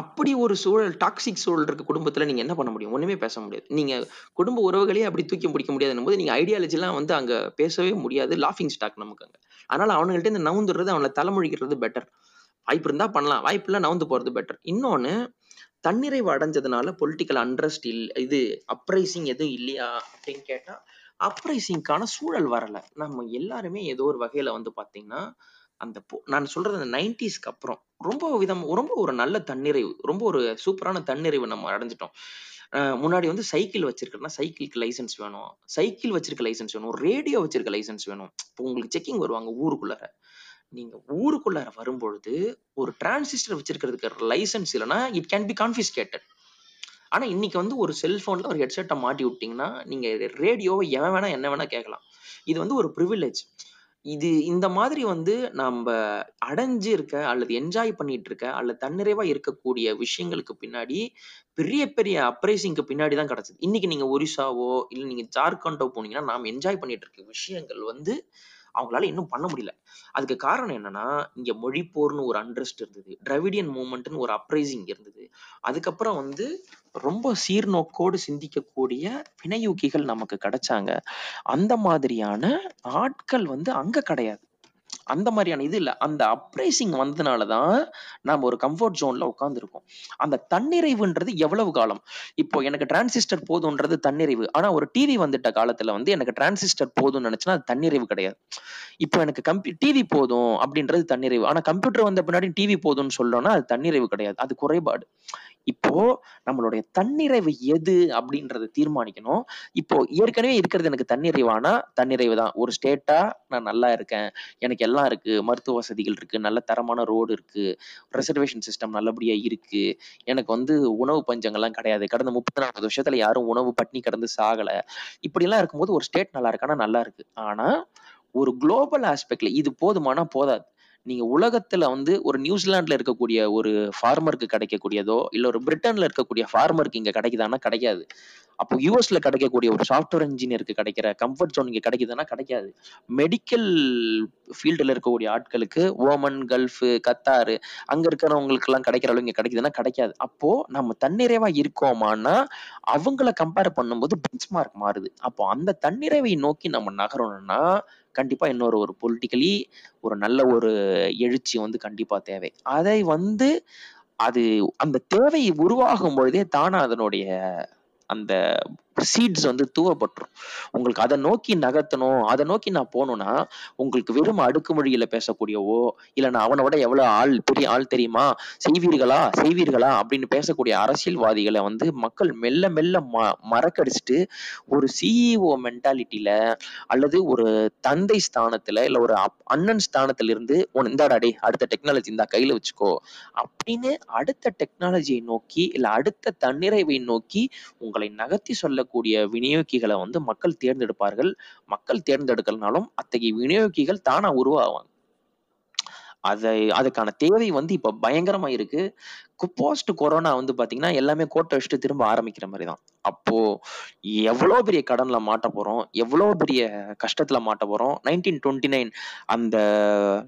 அப்படி ஒரு சூழல், டாக்ஸிக் சூழல் இருக்க குடும்பத்தில் நீங்கள் என்ன பண்ண முடியும்? ஒன்றுமே பேச முடியாது. நீங்கள் குடும்ப உறவுகளையே அப்படி தூக்கி பிடிக்க முடியாதுன்னும் போது நீங்கள் ஐடியாலஜிலாம் வந்து அங்கே பேசவே முடியாது. லாஃபிங் ஸ்டாக் நமக்கு அங்கே. அதனால் அவனுங்கள்ட்ட இந்த நவுந்துடுறது, அவனை தலைமொழிக்கிறது பெட்டர். வாய்ப்பு இருந்தால் பண்ணலாம், வாய்ப்புலாம் நவுந்து போகிறது பெட்டர். இன்னொன்று, தன்னிறைவு அடைஞ்சதுனால பொலிட்டிக்கல் அண்ட்ரஸ்ட் இது அப்ரைசிங் எதுவும் இல்லையா அப்படின்னு கேட்டால் அப்ரைசிங்கான சூழல் வரலை. நம்ம எல்லாருமே ஏதோ ஒரு வகையில் வந்து பார்த்தீங்கன்னா அந்த நான் சொல்றது அந்த 90s அப்புறம் ரொம்ப ஒரு நல்ல தன்னிறைவு, ரொம்ப ஒரு சூப்பரான தன்னிறைவு நம்ம அடைஞ்சிட்டோம். முன்னாடி வந்து சைக்கிள் வச்சிருக்கேன்னா சைக்கிளுக்கு லைசன்ஸ் வேணும், ரேடியோ வச்சிருக்க லைசன்ஸ் வேணும். இப்போ உங்களுக்கு செக்கிங் வருவாங்க ஊருக்குள்ளார. நீங்க ஊருக்குள்ளார வரும்பொழுது ஒரு டிரான்சிஸ்டர் வச்சிருக்கிறதுக்கு லைசன்ஸ் இல்லைன்னா இட் கேன் பி கான்ஃபிஸ்கேட்டட். ஆனா இன்னைக்கு வந்து ஒரு செல்போன்ல ஒரு ஹெட்செட்டை மாட்டி விட்டீங்கன்னா நீங்க ரேடியோவை எவன் வேணா என்ன வேணா கேட்கலாம். இது வந்து ஒரு ப்ரிவிலேஜ். இது இந்த மாதிரி வந்து நம்ம அடைஞ்சு இருக்க அல்லது என்ஜாய் பண்ணிட்டு இருக்க அல்லது தன்னிறைவா இருக்கக்கூடிய விஷயங்களுக்கு பின்னாடி பெரிய பெரிய அப்ரைசிங்க்கு பின்னாடி தான் கிடைச்சது. இன்னைக்கு நீங்க ஒரிசாவோ இல்லை நீங்க ஜார்க்கண்டோ போனீங்கன்னா நாம் என்ஜாய் பண்ணிட்டு இருக்க விஷயங்கள் வந்து அவங்களால இன்னும் பண்ண முடியல. அதுக்கு காரணம் என்னன்னா இங்க மொழிப்போர்னு ஒரு அண்ட்ரஸ்ட் இருந்தது, டிராவிடியன் மூவ்மெண்ட்னு ஒரு அப்ரைசிங் இருந்தது. அதுக்கப்புறம் வந்து ரொம்ப சீர்நோக்கோடு சிந்திக்கக்கூடிய பிணையூக்கிகள் நமக்கு கிடைச்சாங்க. அந்த மாதிரியான ஆட்கள் வந்து அங்க கிடையாது. அந்த மாதிரியான இது இல்லை. அந்த அப்ரைசிங் வந்ததுனால தான் நாம் ஒரு கம்ஃபர்ட் ஜோனில் உட்காந்துருக்கோம். அந்த தன்னிறைவுன்றது எவ்வளவு காலம்? இப்போ எனக்கு டிரான்சிஸ்டர் போதுன்றது தன்னிறைவு. ஆனால் ஒரு டிவி வந்துட்ட காலத்தில் வந்து எனக்கு டிரான்சிஸ்டர் போதும்னு நினச்சினா அது தன்னிறைவு கிடையாது. இப்போ எனக்கு டிவி போதும் அப்படின்றது தன்னிறைவு. ஆனால் கம்ப்யூட்டர் வந்த பின்னாடி டிவி போதும்னு சொல்லணும்னா அது தன்னிறைவு கிடையாது, அது குறைபாடு. இப்போ நம்மளுடைய தன்னிறைவு எது அப்படின்றத தீர்மானிக்கணும். இப்போ ஏற்கனவே இருக்கிறது எனக்கு தன்னிறைவானா தன்னிறைவு தான். ஒரு ஸ்டேட்டா நான் நல்லா இருக்கேன், எனக்கு எல்லாம் இருக்கு, மருத்துவ வசதிகள் இருக்கு, நல்ல தரமான ரோடு இருக்கு, ரிசர்வேஷன் சிஸ்டம் நல்லபடியா இருக்கு, எனக்கு வந்து உணவு பஞ்சங்கள்லாம் கிடையாது, கடந்த 34 வருஷத்துல யாரும் உணவு பட்டினி கடந்து சாகலை, இப்படிலாம் இருக்கும்போது ஒரு ஸ்டேட் நல்லா இருக்கானா நல்லா இருக்கு. ஆனா ஒரு குளோபல் ஆஸ்பெக்ட்ல இது போதுமானா போதாது. நீங்க உலகத்துல வந்து ஒரு நியூசிலாந்துல இருக்கக்கூடிய ஒரு ஃபார்மருக்கு கிடைக்கக்கூடியதோ இல்ல ஒரு பிரிட்டன்ல இருக்கக்கூடிய ஃபார்மருக்கு இங்க கிடைக்குதானா கிடைக்காது. அப்போ யூஎஸ்ல கிடைக்கக்கூடிய ஒரு சாஃப்ட்வேர் இன்ஜினியருக்கு கிடைக்கிற கம்ஃபர்ட் ஜோன் இங்க கிடைக்குதுன்னா கிடைக்காது. மெடிக்கல் ஃபீல்டுல இருக்கக்கூடிய ஆட்களுக்கு ஓமன், கல்ஃப், கத்தாரு அங்க இருக்கிறவங்களுக்கு எல்லாம் கிடைக்கிற அளவு இங்க கிடைக்குதுன்னா கிடைக்காது. அப்போ நம்ம தன்னிறைவா இருக்கோமான்னா அவங்கள கம்பேர் பண்ணும்போது பெஞ்ச் மார்க் மாறுது. அப்போ அந்த தன்னிறைவை நோக்கி நம்ம நகரணும்னா கண்டிப்பா இன்னொரு ஒரு பொலிட்டிக்கலி ஒரு நல்ல ஒரு எழுச்சி வந்து கண்டிப்பா தேவை. அதை வந்து அது அந்த தேவை உருவாகும் பொழுதே தானா அதனுடைய அந்த சீட்ஸ் வந்து தூவப்பட்டுரும். உங்களுக்கு அதை நோக்கி நகர்த்தணும், அதை நோக்கி நான் போகணும்னா உங்களுக்கு வெறும் அடுக்குமொழியில பேசக்கூடியவோ இல்லை நான் அவனோட எவ்வளோ ஆள் பெரிய ஆள் தெரியுமா செய்வீர்களா செய்வீர்களா அப்படின்னு பேசக்கூடிய அரசியல்வாதிகளை வந்து மக்கள் மெல்ல மெல்ல மறக்கடிச்சுட்டு ஒரு சிஇஓ மென்டாலிட்டியில அல்லது ஒரு தந்தை ஸ்தானத்துல இல்லை ஒரு அண்ணன் ஸ்தானத்துல இருந்து இந்தாடாடி அடுத்த டெக்னாலஜி இந்த கையில வச்சுக்கோ அப்படின்னு அடுத்த டெக்னாலஜியை நோக்கி இல்லை அடுத்த தன்னிறைவை நோக்கி உங்களை நகர்த்தி சொல்ல கூடிய விநியோகிகளை வந்து மக்கள் தேர்ந்தெடுப்பார்கள். மக்கள் தேர்ந்தெடுக்கலனாலும் அத்தகைய விநியோகிகள் தானா உருவாவாங்க. அதுக்கான தேவை வந்து இப்ப பயங்கரமா இருக்கு. போஸ்ட் கொரோனா வந்து பாத்தீங்கன்னா எல்லாமே கோட்டை வச்சுட்டு திரும்ப ஆரம்பிக்கிற மாதிரி தான். அப்போ எவ்வளோ பெரிய கடன்ல மாட்ட போறோம், எவ்வளோ பெரிய கஷ்டத்துல மாட்ட போறோம். 1929 அந்த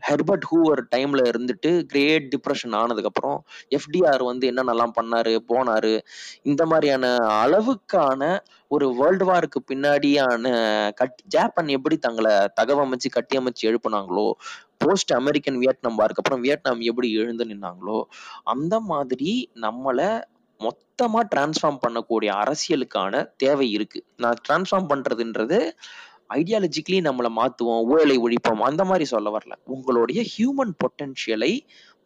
ஹெர்பர்ட் ஹூவர் டைம்ல இருந்துட்டு கிரேட் டிப்ரெஷன் ஆனதுக்கு அப்புறம் எஃப்டிஆர் வந்து என்னென்னலாம் பண்ணாரு போனாரு. இந்த மாதிரியான அளவுக்கான ஒரு வேர்ல்டு வாருக்கு பின்னாடியான ஜப்பான் எப்படி தங்களை தகவமைச்சு கட்டியமைச்சு எழுப்பினாங்களோ, போஸ்ட் அமெரிக்கன் வியட்நாம் வாருக்கு அப்புறம் வியட்நாம் எப்படி எழுந்து நின்னாங்களோ, அந்த மாதிரி நம்மளை மொத்தமா டிரான்ஸ்ஃபார்ம் பண்ணக்கூடிய அரசியலுக்கான தேவை இருக்கு. நான் டிரான்ஸ்ஃபார்ம் பண்றதுன்றது ஐடியாலஜிக்கலி நம்மளை மாத்துவோம், ஊழலை ஒழிப்போம் அந்த மாதிரி சொல்ல வரல. உங்களுடைய ஹியூமன் பொட்டன்ஷியலை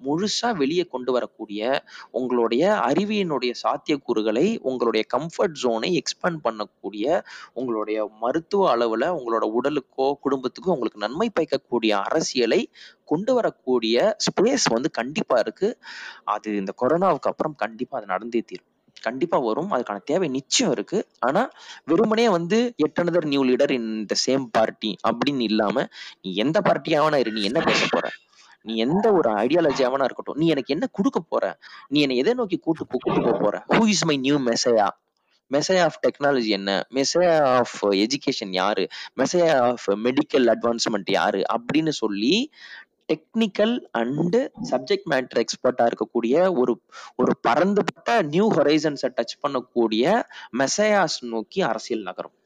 முழுசா வெளியே கொண்டு வரக்கூடிய உங்களுடைய அறிவியனுடைய சாத்தியக்கூறுகளை உங்களுடைய கம்ஃபர்ட் ஜோனை எக்ஸ்பேண்ட் பண்ணக்கூடிய உங்களுடைய மருத்துவ அளவில் உங்களோட உடலுக்கோ குடும்பத்துக்கோ உங்களுக்கு நன்மை பயக்கக்கூடிய அரசியலை கொண்டு வரக்கூடிய ஸ்பேஸ் வந்து கண்டிப்பாக இருக்குது. அது இந்த கொரோனாவுக்கு அப்புறம் கண்டிப்பாக அது நடந்தே தீரும், கண்டிப்பாக வரும், அதுக்கான தேவை நிச்சயம் இருக்குது. ஆனால் வெறுமனே வந்து yet another new leader in the same party அப்படின்னு இல்லாமல் நீ எந்த பார்ட்டியாவனா இரு, நீ என்ன பேச போகிற, நீ எந்த ஒரு ஐடியாலஜியாவனா இருக்கட்டும், நீ எனக்கு என்ன கொடுக்க போற, நீ என்னை எதை நோக்கி கூட்டு போக போற, who is my new messiah, messiah of technology என்ன, மெசையா ஆஃப் எஜுகேஷன் யாரு, மெசையா ஆஃப் மெடிக்கல் அட்வான்ஸ்மெண்ட் யாரு அப்படின்னு சொல்லி டெக்னிக்கல் அண்டு சப்ஜெக்ட் மேட்டர் எக்ஸ்பர்ட்டா இருக்கக்கூடிய ஒரு பரந்துபட்ட நியூ ஹொரைசன்ஸை டச் பண்ணக்கூடிய மெசையாஸ் நோக்கி அரசியல் நகரும்.